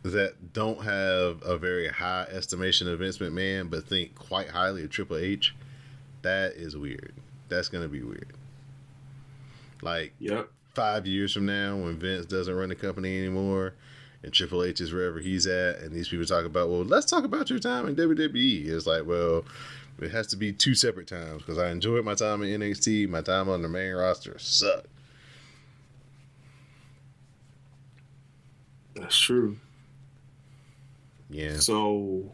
that don't have a very high estimation of Vince McMahon but think quite highly of Triple H. That is weird. That's going to be weird. Like, 5 years from now, when Vince doesn't run the company anymore and Triple H is wherever he's at, and these people talk about, well, let's talk about your time in WWE. It's like, well, it has to be two separate times because I enjoyed my time in NXT. My time on the main roster sucked. That's true. Yeah. So,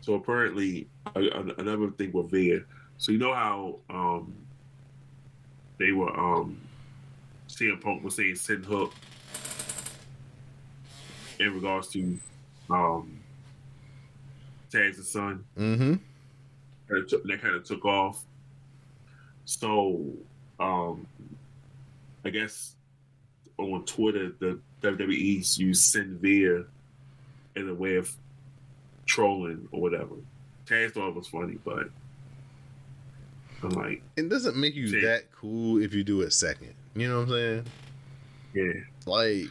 so apparently, another thing with Vince. So you know how they were CM Punk was saying send Hook in regards to Taz's son. Mm-hmm. That kind of took off. So I guess on Twitter, the WWE's used send Veer in a way of trolling or whatever. Taz thought it was funny, but I'm like, it doesn't make you that cool if you do it second. You know what I'm saying? Yeah. Like,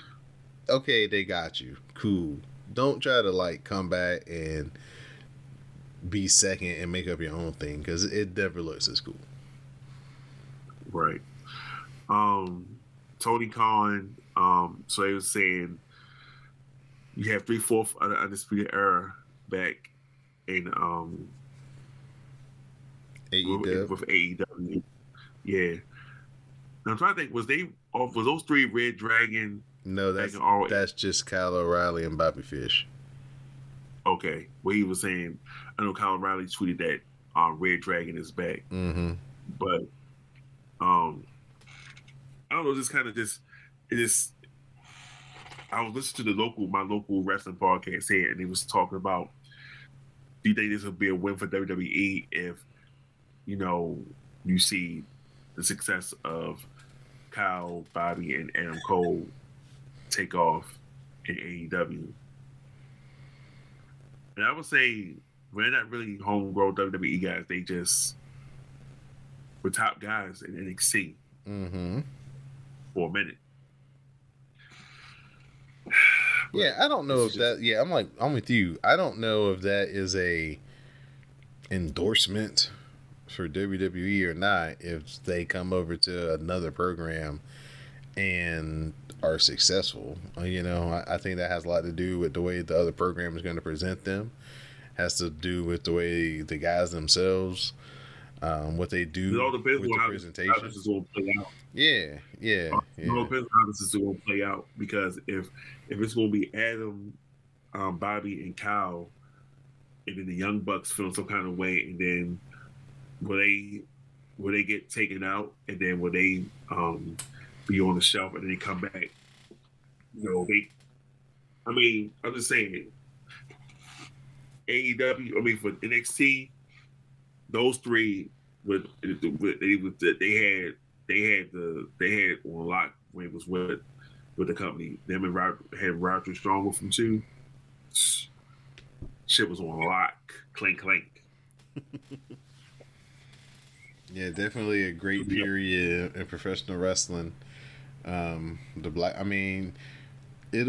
okay, they got you. Cool. Don't try to like come back and be second and make up your own thing because it never looks as cool. Right. Tony Khan, so he was saying you have 3/4 of the Undisputed Era back in AEW. With AEW. Yeah. Now, I'm trying to think, was those three Red Dragon? No, that's just Kyle O'Reilly and Bobby Fish. Okay. Well, he was saying, I know Kyle O'Reilly tweeted that Red Dragon is back. Mm-hmm. But I don't know, I was listening to my local wrestling podcast here, and they was talking about, do you think this would be a win for WWE if, you know, you see the success of Kyle, Bobby, and Adam Cole take off in AEW? And I would say we're not really homegrown WWE guys. They just were top guys in NXT for a minute. But yeah, I don't know if that. Yeah, I'm with you. I don't know if that is a endorsement for WWE or not. If they come over to another program and are successful, you know, I think that has a lot to do with the way the other program is going to present them. Has to do with the way the guys themselves, what they do. It all depends with the presentation. How this is going to play out. Yeah. It all depends on how this is going to play out, because if it's going to be Adam, Bobby, and Kyle, and then the Young Bucks feel some kind of way, and then will they get taken out, and then will they be on the shelf, and then they come back? You know, I'm just saying, for NXT, those three they had on lock when it was with the company. Them and Roger Strong with them too. Shit was on lock, clink clink. Yeah, definitely a great period in professional wrestling. It'll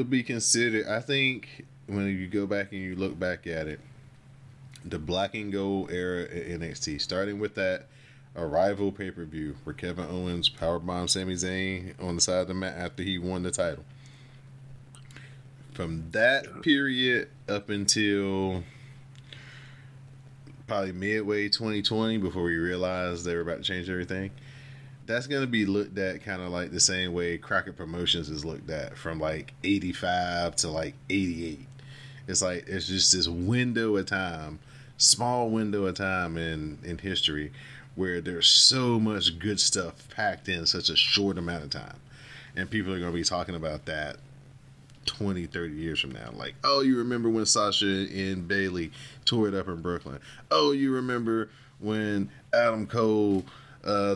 be considered, I think, when you go back and you look back at it, the black and gold era in NXT, starting with that Arrival pay-per-view where Kevin Owens powerbombed Sami Zayn on the side of the mat after he won the title. From that period up until probably midway 2020, before we realized they were about to change everything, that's going to be looked at kind of like the same way Crockett Promotions is looked at from like 85 to like 88. It's like, it's just this window of time, small window of time in history where there's so much good stuff packed in such a short amount of time. And people are going to be talking about that 20, 30 years from now. Like, oh, you remember when Sasha and Bayley tore it up in Brooklyn? Oh, you remember when Adam Cole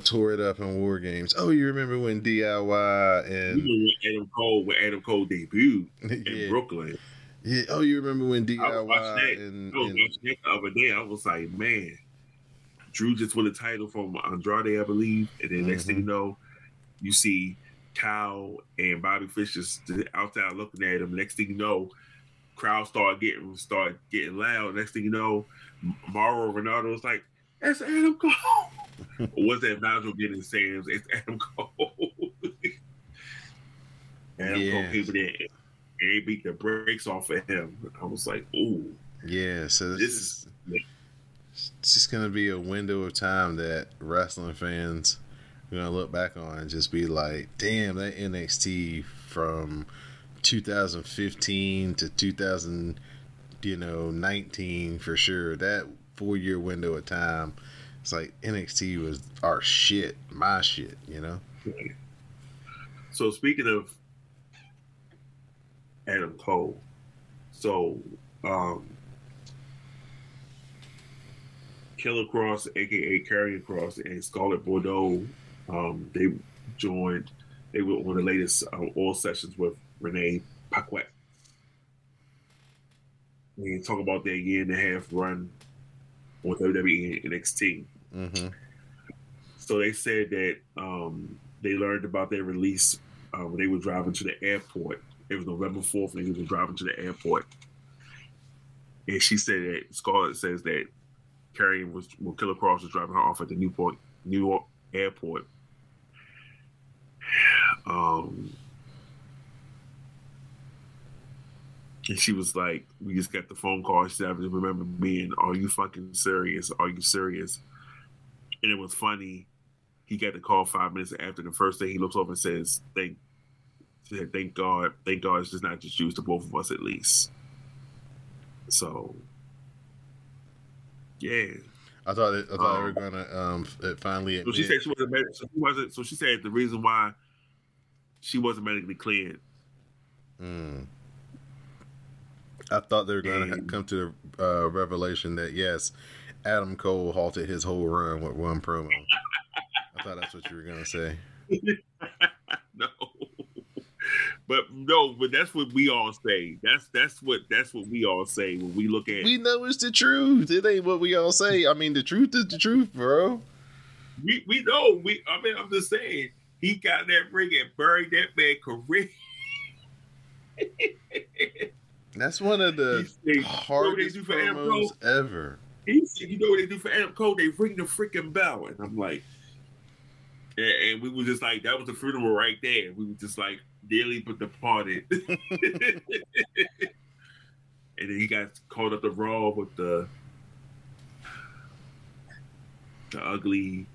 tore it up in War Games? Oh, you remember when DIY and... You know when Adam Cole debuted in Brooklyn. Yeah. Oh, you remember when DIY I was watching that the other day. I was like, man, Drew just won the title from Andrade, I believe. And then next thing you know, you see Kyle and Bobby Fish just outside looking at him. Next thing you know, crowd start getting loud. Next thing you know, Mauro Ronaldo was like, "That's Adam Cole." Was that Nigel getting Sam's? It's Adam Cole. Adam Cole came in and they beat the brakes off of him. I was like, "Ooh, yeah." So this is gonna be a window of time that wrestling fans gonna look back on and just be like, damn, that NXT from 2015 to 2019 for sure. That 4-year window of time, it's like NXT was our shit, my shit, you know. So speaking of Adam Cole, so Killer Cross, aka Karrion Cross, and Scarlett Bordeaux. They were on the latest All Sessions with Renee Paquette. We talk about their 1.5 year run on WWE and NXT. Mm-hmm. So they said that they learned about their release when they were driving to the airport. It was November 4th, and they were driving to the airport. And she said that Scarlett says that Karrion was, when Killer Cross was driving her off at the New York airport, and she was like, we just got the phone call. She said, I just remember being, are you fucking serious? Are you serious? And it was funny. He got the call 5 minutes after. The first thing he looks over and says, thank God. Thank God it's just not just you, it's the both of us at least. So, yeah. I thought they were gonna finally. Admit. So she said she wasn't. So she said the reason why she wasn't medically cleared. Mm. I thought they were gonna come to the revelation that yes, Adam Cole halted his whole run with one promo. I thought that's what you were gonna say. No, but that's what we all say. That's what we all say when we look at. We know it's the truth. It ain't what we all say. I mean, the truth is the truth, bro. We know. I'm just saying. He got that ring and buried that man's career. That's one of the hardest promos ever. He said, "You know what they do for Adam Cole? They ring the freaking bell." And I'm like, and we were just like, that was the funeral right there. We were just like. Dearly but departed. And then he got caught up the Raw with the ugly,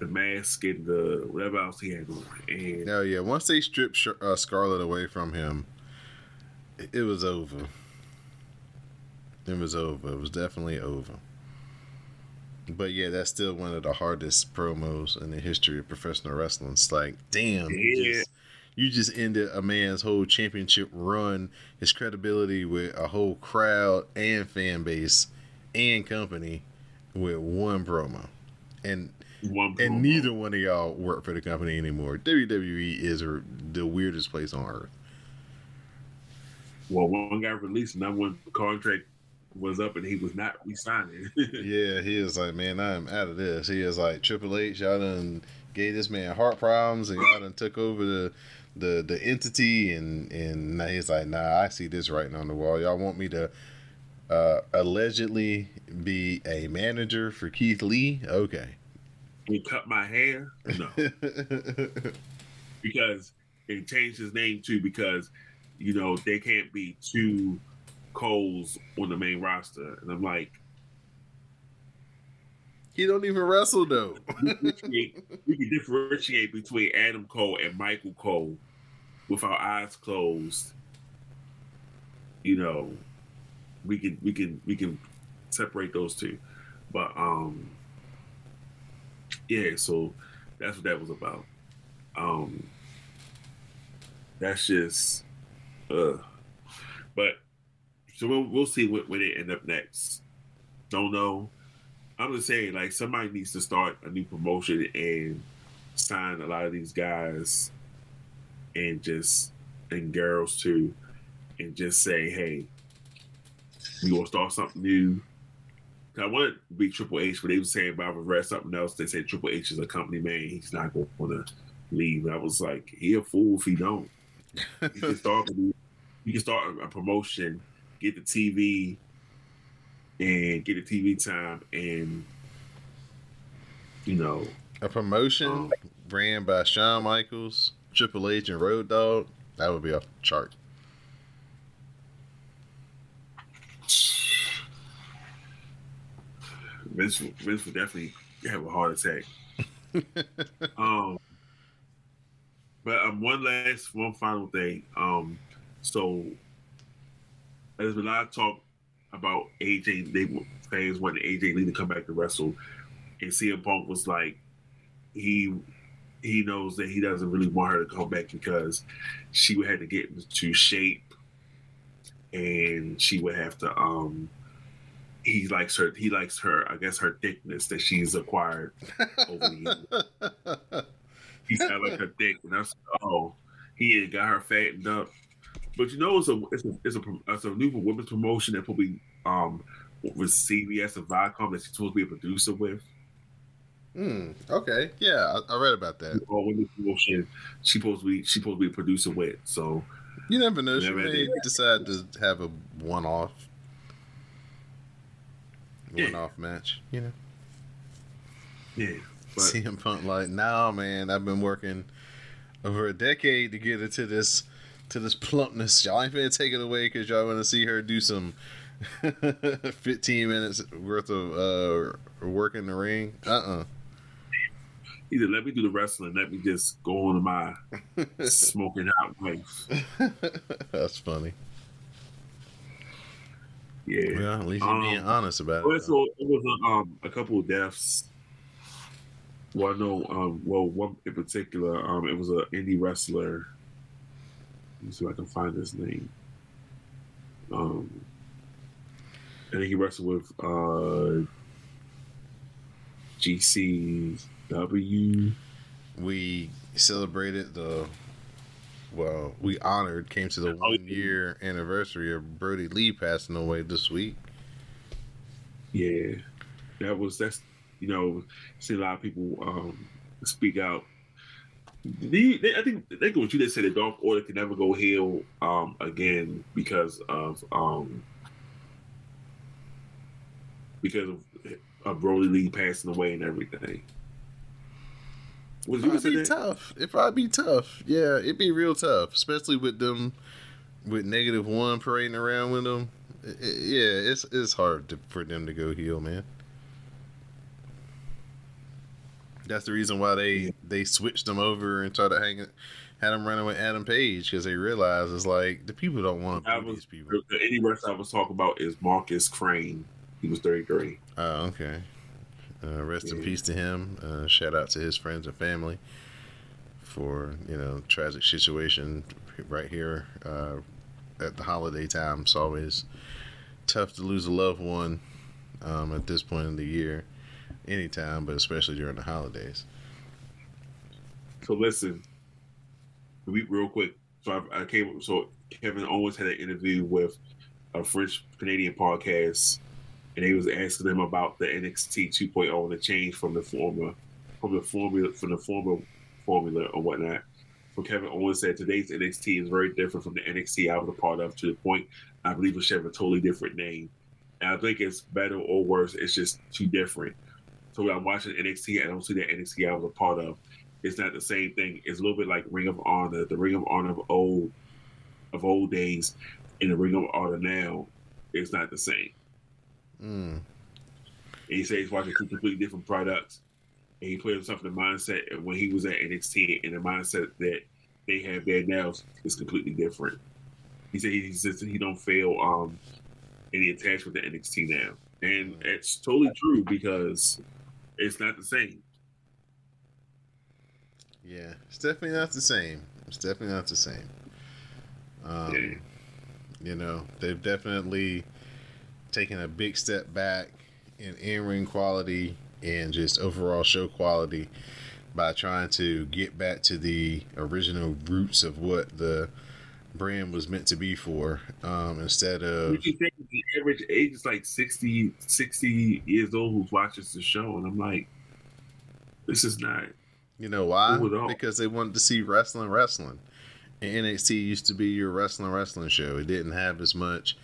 the mask, and the whatever else he had going. And oh yeah, once they stripped Scarlett away from him, it was over. It was over. It was definitely over. But yeah, that's still one of the hardest promos in the history of professional wrestling. It's like, damn. Yeah. You just ended a man's whole championship run, his credibility with a whole crowd and fan base and company with one promo. And neither one of y'all work for the company anymore. WWE is the weirdest place on earth. Well, one guy released, another one contract was up and he was not re-signing. Yeah, he was like, man, I'm out of this. He was like, Triple H, y'all done gave this man heart problems and y'all done took over the entity and he's like, nah, I see this writing on the wall. Y'all want me to allegedly be a manager for Keith Lee? Okay. You cut my hair? No. Because they changed his name too, because they can't be two Coles on the main roster. And I'm like, he don't even wrestle though. We can differentiate between Adam Cole and Michael Cole with our eyes closed. we can separate those two. But yeah, so that's what that was about. That's just but so we'll see where they end up next. Don't know. I'm just saying, like, somebody needs to start a new promotion and sign a lot of these guys and girls too, and just say, hey, we gonna start something new. I wanted to be Triple H, but they were saying about Rivera something else. They said Triple H is a company man. He's not going to leave. And I was like, he a fool if he don't. You can start a promotion, get the TV, and get the TV time, and, you know. A promotion ran by Shawn Michaels, Triple H, and Road Dogg, that would be off the chart. Vince would definitely have a heart attack. But one final thing. So there's been a lot of talk about AJ. They fans wanted AJ Lee to come back to wrestle, and CM Punk was like, he knows that he doesn't really want her to come back because she would have to get into shape, and she would have to He likes her. I guess her thickness that she's acquired over the years. He's got like her thick, and I was like, oh, he got her fattened up. But you know, it's a new women's promotion that probably with CBS and Viacom that she's supposed to be a producer with. Okay. Yeah, I read about that. All women's promotion she's supposed to be a producer with. So you never know. She may decide to have a one-off match, you know. Yeah. But CM Punk like, nah, man, I've been working over a decade to get her to this plumpness. Y'all ain't gonna take it away because y'all want to see her do some 15 minutes worth of work in the ring. Either let me do the wrestling, let me just go on to my smoking hot wife. That's funny. Yeah. Well, at least you're being honest about it. So it was a couple of deaths. Well, I know. One in particular. It was an indie wrestler. Let me see if I can find his name. I think he wrestled with GCW. We celebrated came to the 1 year anniversary of Brody Lee passing away this week. Yeah. That's you know, see a lot of people speak out. I think what you just said, that Dark Order can never go heel again because of Brody Lee passing away and everything. It'd probably be tough. Yeah, it'd be real tough, especially with them, with -1 parading around with them. It's hard for them to go heel, man. That's the reason why they switched them over and tried to had them running with Adam Page, because they realized it's like the people don't want to be these people. The indie wrestler I was talking about is Marcus Crane. He was 33. Oh, okay. Rest in peace to him. Shout out to his friends and family for, you know, tragic situation right here at the holiday time. It's always tough to lose a loved one at this point in the year, anytime, but especially during the holidays. So listen, real quick. So I came. So Kevin Owens had an interview with a French Canadian podcast. And they was asking them about the NXT 2.0 and the change from the former formula or whatnot. So Kevin Owens said, today's NXT is very different from the NXT I was a part of, to the point I believe it should have a totally different name. And I think it's better or worse, it's just too different. So when I'm watching NXT, I don't see that NXT I was a part of. It's not the same thing. It's a little bit like Ring of Honor, the Ring of Honor of old days and the Ring of Honor now. It's not the same. And he said he's watching two completely different products, and he put himself in the mindset when he was at NXT, and the mindset that they have there now is completely different. He said he don't feel any attachment to NXT now. And it's totally true because it's not the same. Yeah, it's definitely not the same. It's definitely not the same. Yeah. You know, they've definitely taken a big step back in in-ring quality and just overall show quality by trying to get back to the original roots of what the brand was meant to be for, instead of... You think the average age is like 60 years old who watches the show, and I'm like, this is not... You know why? Because they wanted to see wrestling. And NXT used to be your wrestling show. It didn't have as much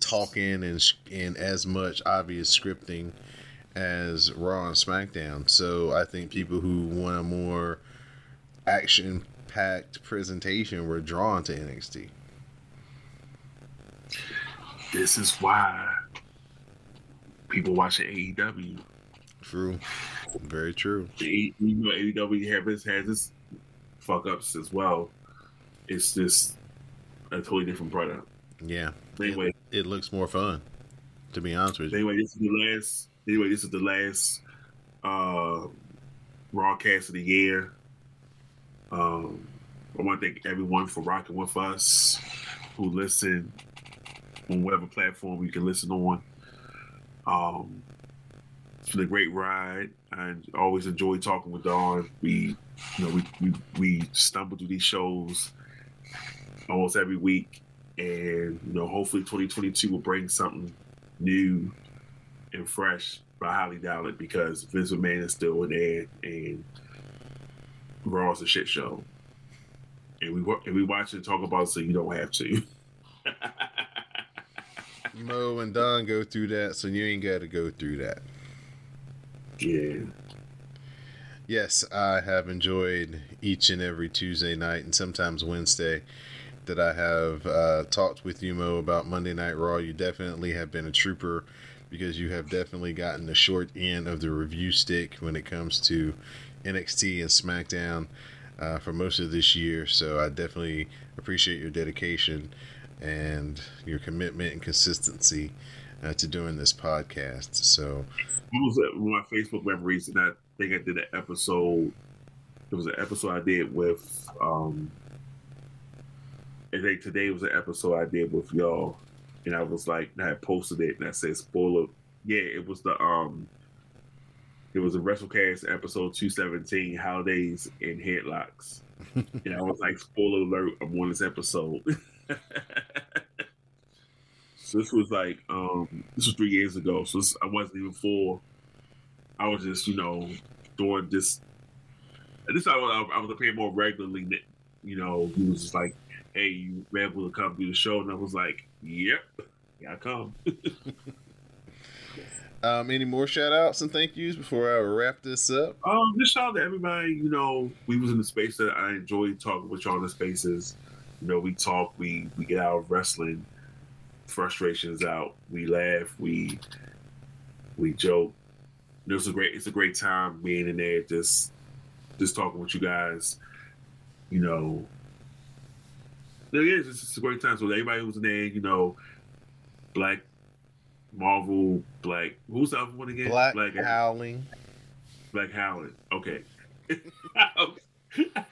talking and as much obvious scripting as Raw and SmackDown. So I think people who want a more action-packed presentation were drawn to NXT. This is why people watch AEW. True. Very true. You know, AEW has its fuck-ups as well. It's just a totally different product. Yeah. Anyway, it looks more fun, to be honest with you. Anyway, this is the last broadcast of the year. I want to thank everyone for rocking with us, who listen on whatever platform you can listen on. It's been a great ride. I always enjoy talking with Dawn. We stumble through these shows almost every week, and hopefully 2022 will bring something new and fresh. But I highly doubt it because Vince McMahon is still in there, and Raw's a shit show. And we watch and talk about it, so you don't have to. Mo and Don go through that, so you ain't got to go through that. Yeah. Yes, I have enjoyed each and every Tuesday night and sometimes Wednesday that I have talked with you, Mo, about Monday Night Raw. You definitely have been a trooper because you have definitely gotten the short end of the review stick when it comes to NXT and SmackDown for most of this year. So I definitely appreciate your dedication and your commitment and consistency to doing this podcast. So it was one of my Facebook memories, and I think I did an episode. It was an episode I did with I think today was an episode I did with y'all, and I was like, and I had posted it, and I said, spoiler. Yeah, it was the a WrestleCast episode 217, Holidays and Headlocks, and I was like, spoiler alert, I'm on this episode. So this was like this was 3 years ago. So I wasn't even full. I was just doing this. At this time, I was appearing more regularly. He was just like, "Hey, you able to come do the show?" And I was like, "Yep, yeah, I come." Any more shout outs and thank yous before I wrap this up? Just shout out to everybody. We was in the space that I enjoyed talking with y'all in the spaces. We talk, we get out of wrestling frustrations out, we laugh, we joke. It's a great time being in there, just talking with you guys. It's a great time. So everybody who's in there, Black Marvel, Black, who's the other one again? Black Howling. Black Howling. Okay.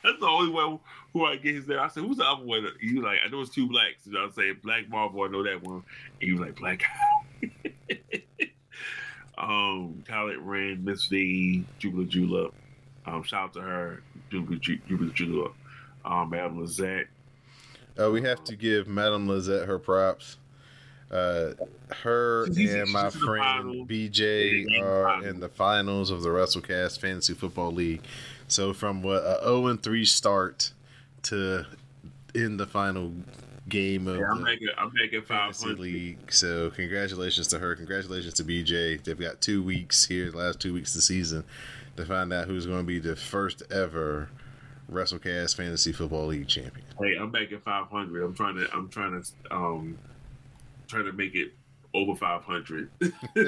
That's the only one who I get his name. I said, who's the other one? He was like, I know it's two blacks. I'm saying Black Marvel, I know that one. And he was like, Black Khaled Rand, Miss V, Jula. Shout out to her, Jula. Madame Lizette. We have to give Madame Lizette her props. Her and my friend BJ are in the finals of the WrestleCast Fantasy Football League. So from what 0-3 start to in the final game of I'm making fantasy league. So congratulations to her. Congratulations to BJ. They've got 2 weeks here, the last 2 weeks of the season, to find out who's going to be the first ever WrestleCast Fantasy Football League champion. Hey, I'm making 500. I'm trying to make it over 500. But yeah.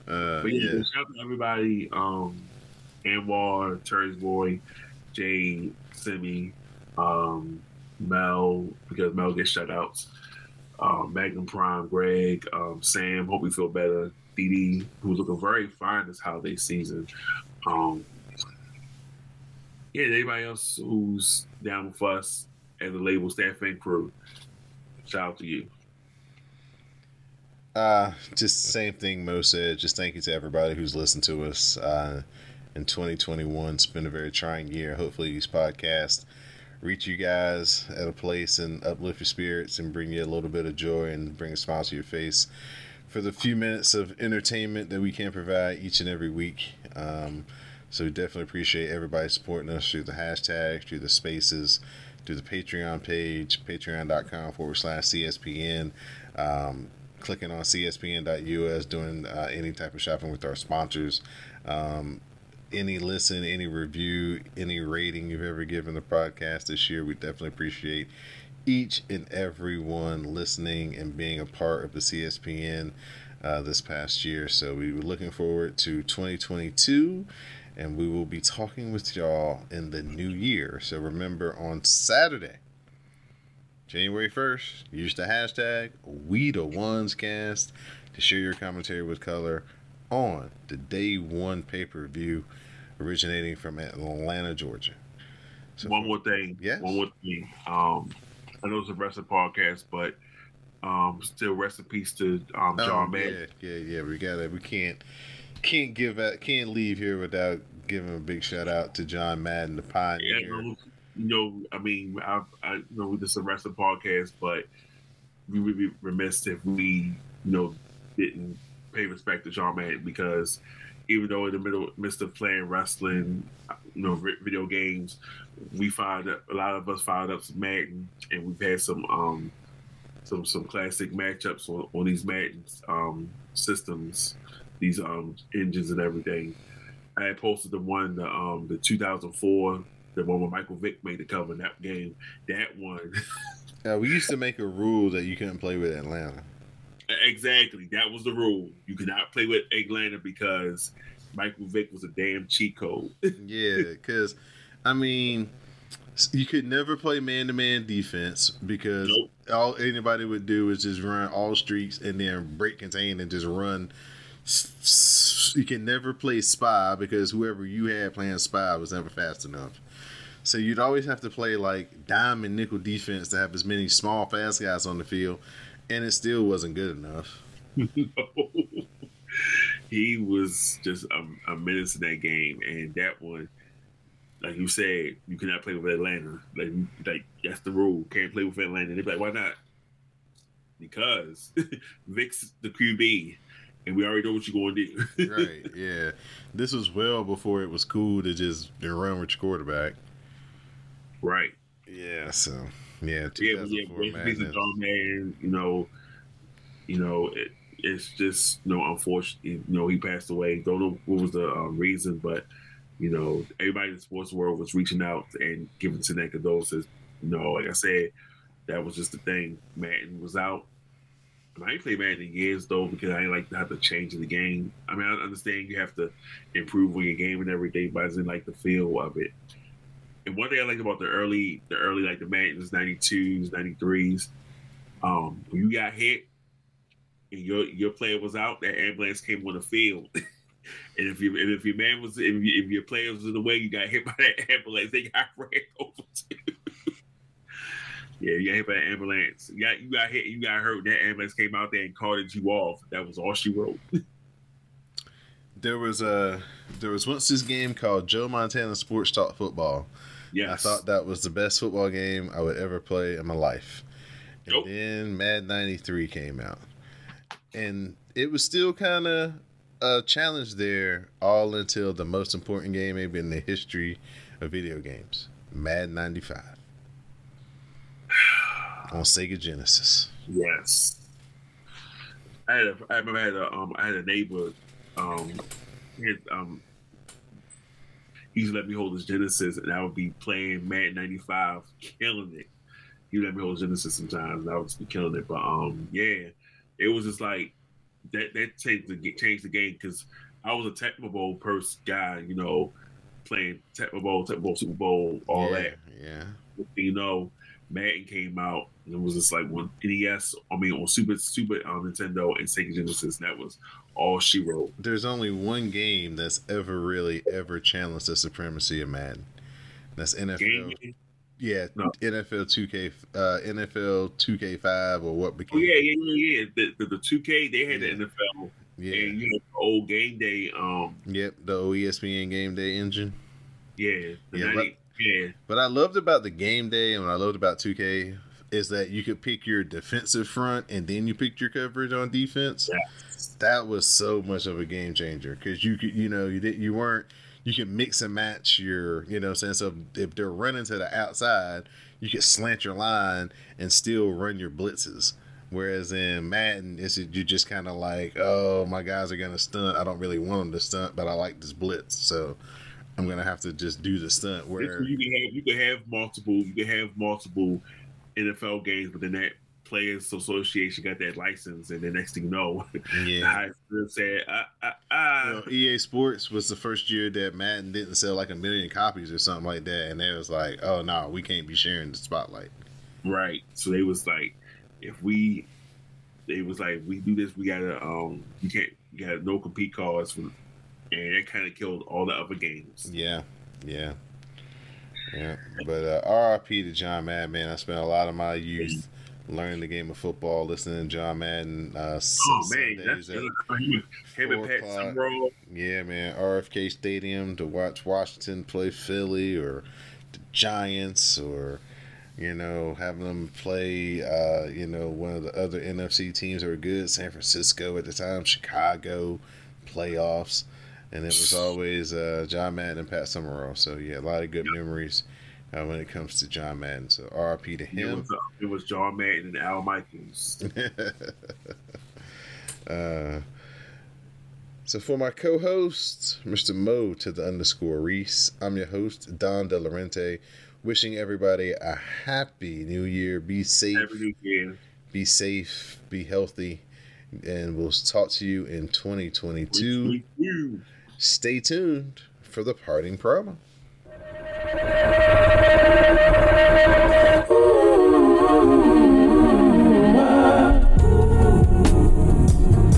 Shout out to everybody. Anwar, Terry's boy, Jay, Simi, Mel, because Mel gets shutouts. Magnum Prime, Greg, Sam, hope we feel better, DD, who's looking very fine this holiday season. Yeah, anybody else who's down with us and the label staff and crew, shout out to you. Just the same thing Mo said. Just thank you to everybody who's listened to us in 2021. It's been a very trying year. Hopefully these podcasts reach you guys at a place and uplift your spirits and bring you a little bit of joy and bring a smile to your face for the few minutes of entertainment that we can provide each and every week. So we definitely appreciate everybody supporting us through the hashtags, through the spaces, through the Patreon page, patreon.com/CSPN. Clicking on CSPN.us, doing any type of shopping with our sponsors. Any listen, any review, any rating you've ever given the podcast this year, we definitely appreciate each and everyone listening and being a part of the CSPN this past year. So we were looking forward to 2022, and we will be talking with y'all in the new year. So remember, on Saturday, January 1st, use the hashtag WeTheOnesCast to share your commentary with color on the day one pay-per-view originating from Atlanta, Georgia. So one more thing. Yes? One more thing. I know it's a wrestling podcast, but still rest in peace to John Madden. Yeah. We got it. We can't leave here without giving a big shout out to John Madden, the pioneer. Yeah, I know this is a wrestling podcast, but we would be remiss if we didn't pay respect to John Madden, because even though in the midst of playing wrestling, video games, a lot of us fired up some Madden, and we've had some classic matchups on these Madden systems, these engines and everything. I had posted the one, the 2004. The one where Michael Vick made the cover in that game. That one. We used to make a rule that you couldn't play with Atlanta. Exactly. That was the rule. You could not play with Atlanta because Michael Vick was a damn cheat code. Yeah, because, you could never play man-to-man defense because all anybody would do is just run all streaks and then break contain and just run. You can never play spy because whoever you had playing spy was never fast enough. So you'd always have to play like dime and nickel defense to have as many small, fast guys on the field, and it still wasn't good enough. No. He was just a menace in that game, and that one, like you said, you cannot play with Atlanta. Like that's the rule. Can't play with Atlanta. They'd be like, why not? Because Vic's the QB. And we already know what you're going to do. Right, yeah. This was well before it was cool to just run with your quarterback. Right. Yeah, so, yeah. 2004, man, it's just, unfortunately, he passed away. Don't know what was the reason, but, everybody in the sports world was reaching out and giving to that condolences. Like I said, that was just the thing. Madden was out. I ain't played Madden in years, though, because I ain't like to have to change the game. I understand you have to improve on your game and everything, but I didn't like the feel of it. And one thing I liked about the early like the Maddens, 92s, 93s, when you got hit and your player was out, that ambulance came on the field. And if your player was in the way, you got hit by that ambulance. They got ran over too. Yeah, you got hit by an ambulance. You got hurt. That ambulance came out there and carted you off. That was all she wrote. There was once this game called Joe Montana Sports Talk Football. Yes. I thought that was the best football game I would ever play in my life. And then Madden 93 came out. And it was still kind of a challenge there, all until the most important game maybe in the history of video games, Madden 95. On Sega Genesis. Yes. I remember I had a neighbor. He used to let me hold his Genesis, and I would be playing Madden 95, killing it. He would let me hold Genesis sometimes, and I would just be killing it. But yeah, it was just like that changed the game, because I was a Tecmo Bowl guy, playing Tecmo Bowl, Super Bowl, all that. Yeah. Madden came out, and it was just like one NES, I mean, on Super Nintendo and Sega Genesis, and that was all she wrote. There's only one game that's ever challenged the supremacy of Madden. That's NFL. NFL 2K, NFL 2K5 or what became. The 2K, they had the NFL. Yeah. And the old Game Day. The old ESPN Game Day engine. Yeah. What I loved about the Game Day and what I loved about 2K is that you could pick your defensive front and then you picked your coverage on defense. Yes. That was so much of a game changer because you could, you could mix and match your, so if they're running to the outside, you could slant your line and still run your blitzes. Whereas in Madden, you just kind of like, oh, my guys are going to stunt. I don't really want them to stunt, but I like this blitz, so I'm going to have to just do the stunt. Where you can have multiple NFL games, but then that Players Association got that license, and the next thing you know, EA Sports was the first year that Madden didn't sell like 1 million copies or something like that, and they was like, oh no, we can't be sharing the spotlight. Right. So they was like, we do this, we gotta you gotta no compete clause, and it kind of killed all the other games. Yeah. But R.I.P. to John Madden, man. I spent a lot of my youth learning the game of football, listening to John Madden. That's good. Kevin Pat Summerall. Yeah, man. RFK Stadium to watch Washington play Philly or the Giants, or having them play one of the other NFC teams that were good. San Francisco at the time, Chicago playoffs, and it was always John Madden and Pat Summerall. So yeah, a lot of good memories when it comes to John Madden. So RIP to him. It was John Madden and Al Michaels. So for my co-host, Mr. Mo to the _ Reese, I'm your host, Don DeLarente, wishing everybody a happy new year. Be safe. Happy new year. Be safe. Be healthy. And we'll talk to you in 2022. Stay tuned for the parting promo.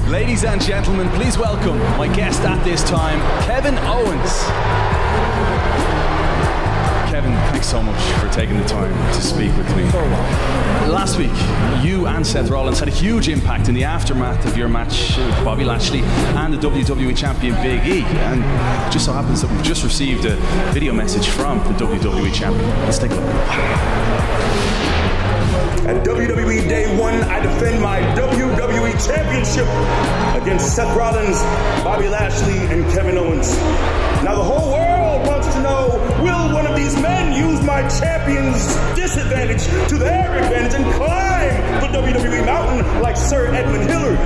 Ladies and gentlemen, please welcome my guest at this time, Kevin Owens. Kevin, thanks so much for taking the time to speak with me. Last week, you and Seth Rollins had a huge impact in the aftermath of your match with Bobby Lashley and the WWE Champion Big E. And it just so happens that we've just received a video message from the WWE Champion. Let's take a look. At WWE Day 1, I defend my WWE Championship against Seth Rollins, Bobby Lashley, and Kevin Owens. Now the whole world wants to know, will one of these men use my champion's disadvantage to their advantage and climb the WWE mountain like Sir Edmund Hillard?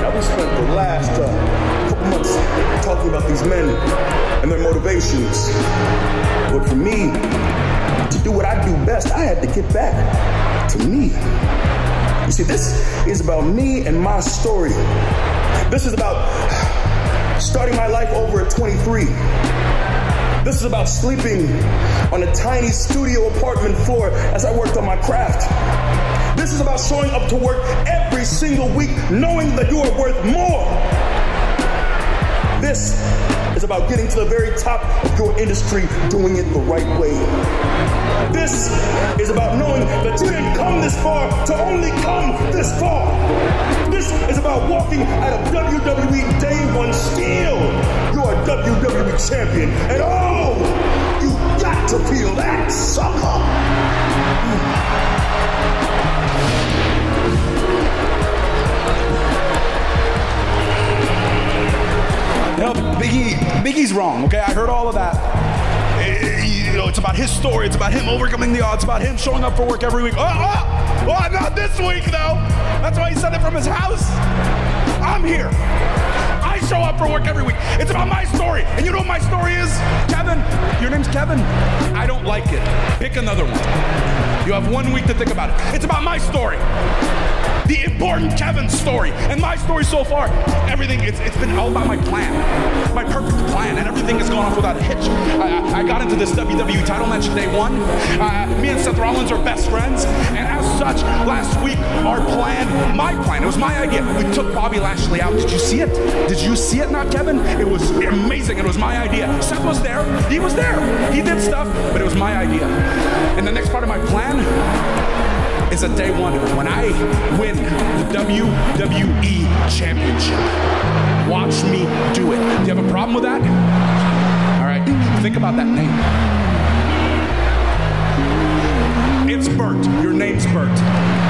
Now we spent the last couple months talking about these men and their motivations. But for me, to do what I do best, I had to get back to me. You see, this is about me and my story. This is about starting my life over at 23. This is about sleeping on a tiny studio apartment floor as I worked on my craft. This is about showing up to work every single week knowing that you are worth more. This is about getting to the very top of your industry, doing it the right way. This is about knowing that you didn't come this far to only come this far. This is about walking out of WWE Day 1 still. You are WWE Champion. And oh, you got to feel that, sucker. No, Big E's wrong, okay? I heard all of that. It's about his story. It's about him overcoming the odds. It's about him showing up for work every week. Oh, not this week, though. That's why he said it from his house. I'm here. I show up for work every week. It's about my story. And you know what my story is? Kevin, your name's Kevin. I don't like it. Pick another one. You have 1 week to think about it. It's about my story. The important Kevin story, and my story so far, everything, it's been all about my plan, my perfect plan, and everything has gone off without a hitch. I got into this WWE title match day one. Me and Seth Rollins are best friends, and as such, last week, our plan, my plan, it was my idea. We took Bobby Lashley out. Did you see it? Did you see it, not Kevin? It was amazing, it was my idea. Seth was there, he was there. He did stuff, but it was my idea. And the next part of my plan, it's a day one when I win the WWE Championship. Watch me do it. Do you have a problem with that? All right, think about that name. It's burnt. Your name's burnt.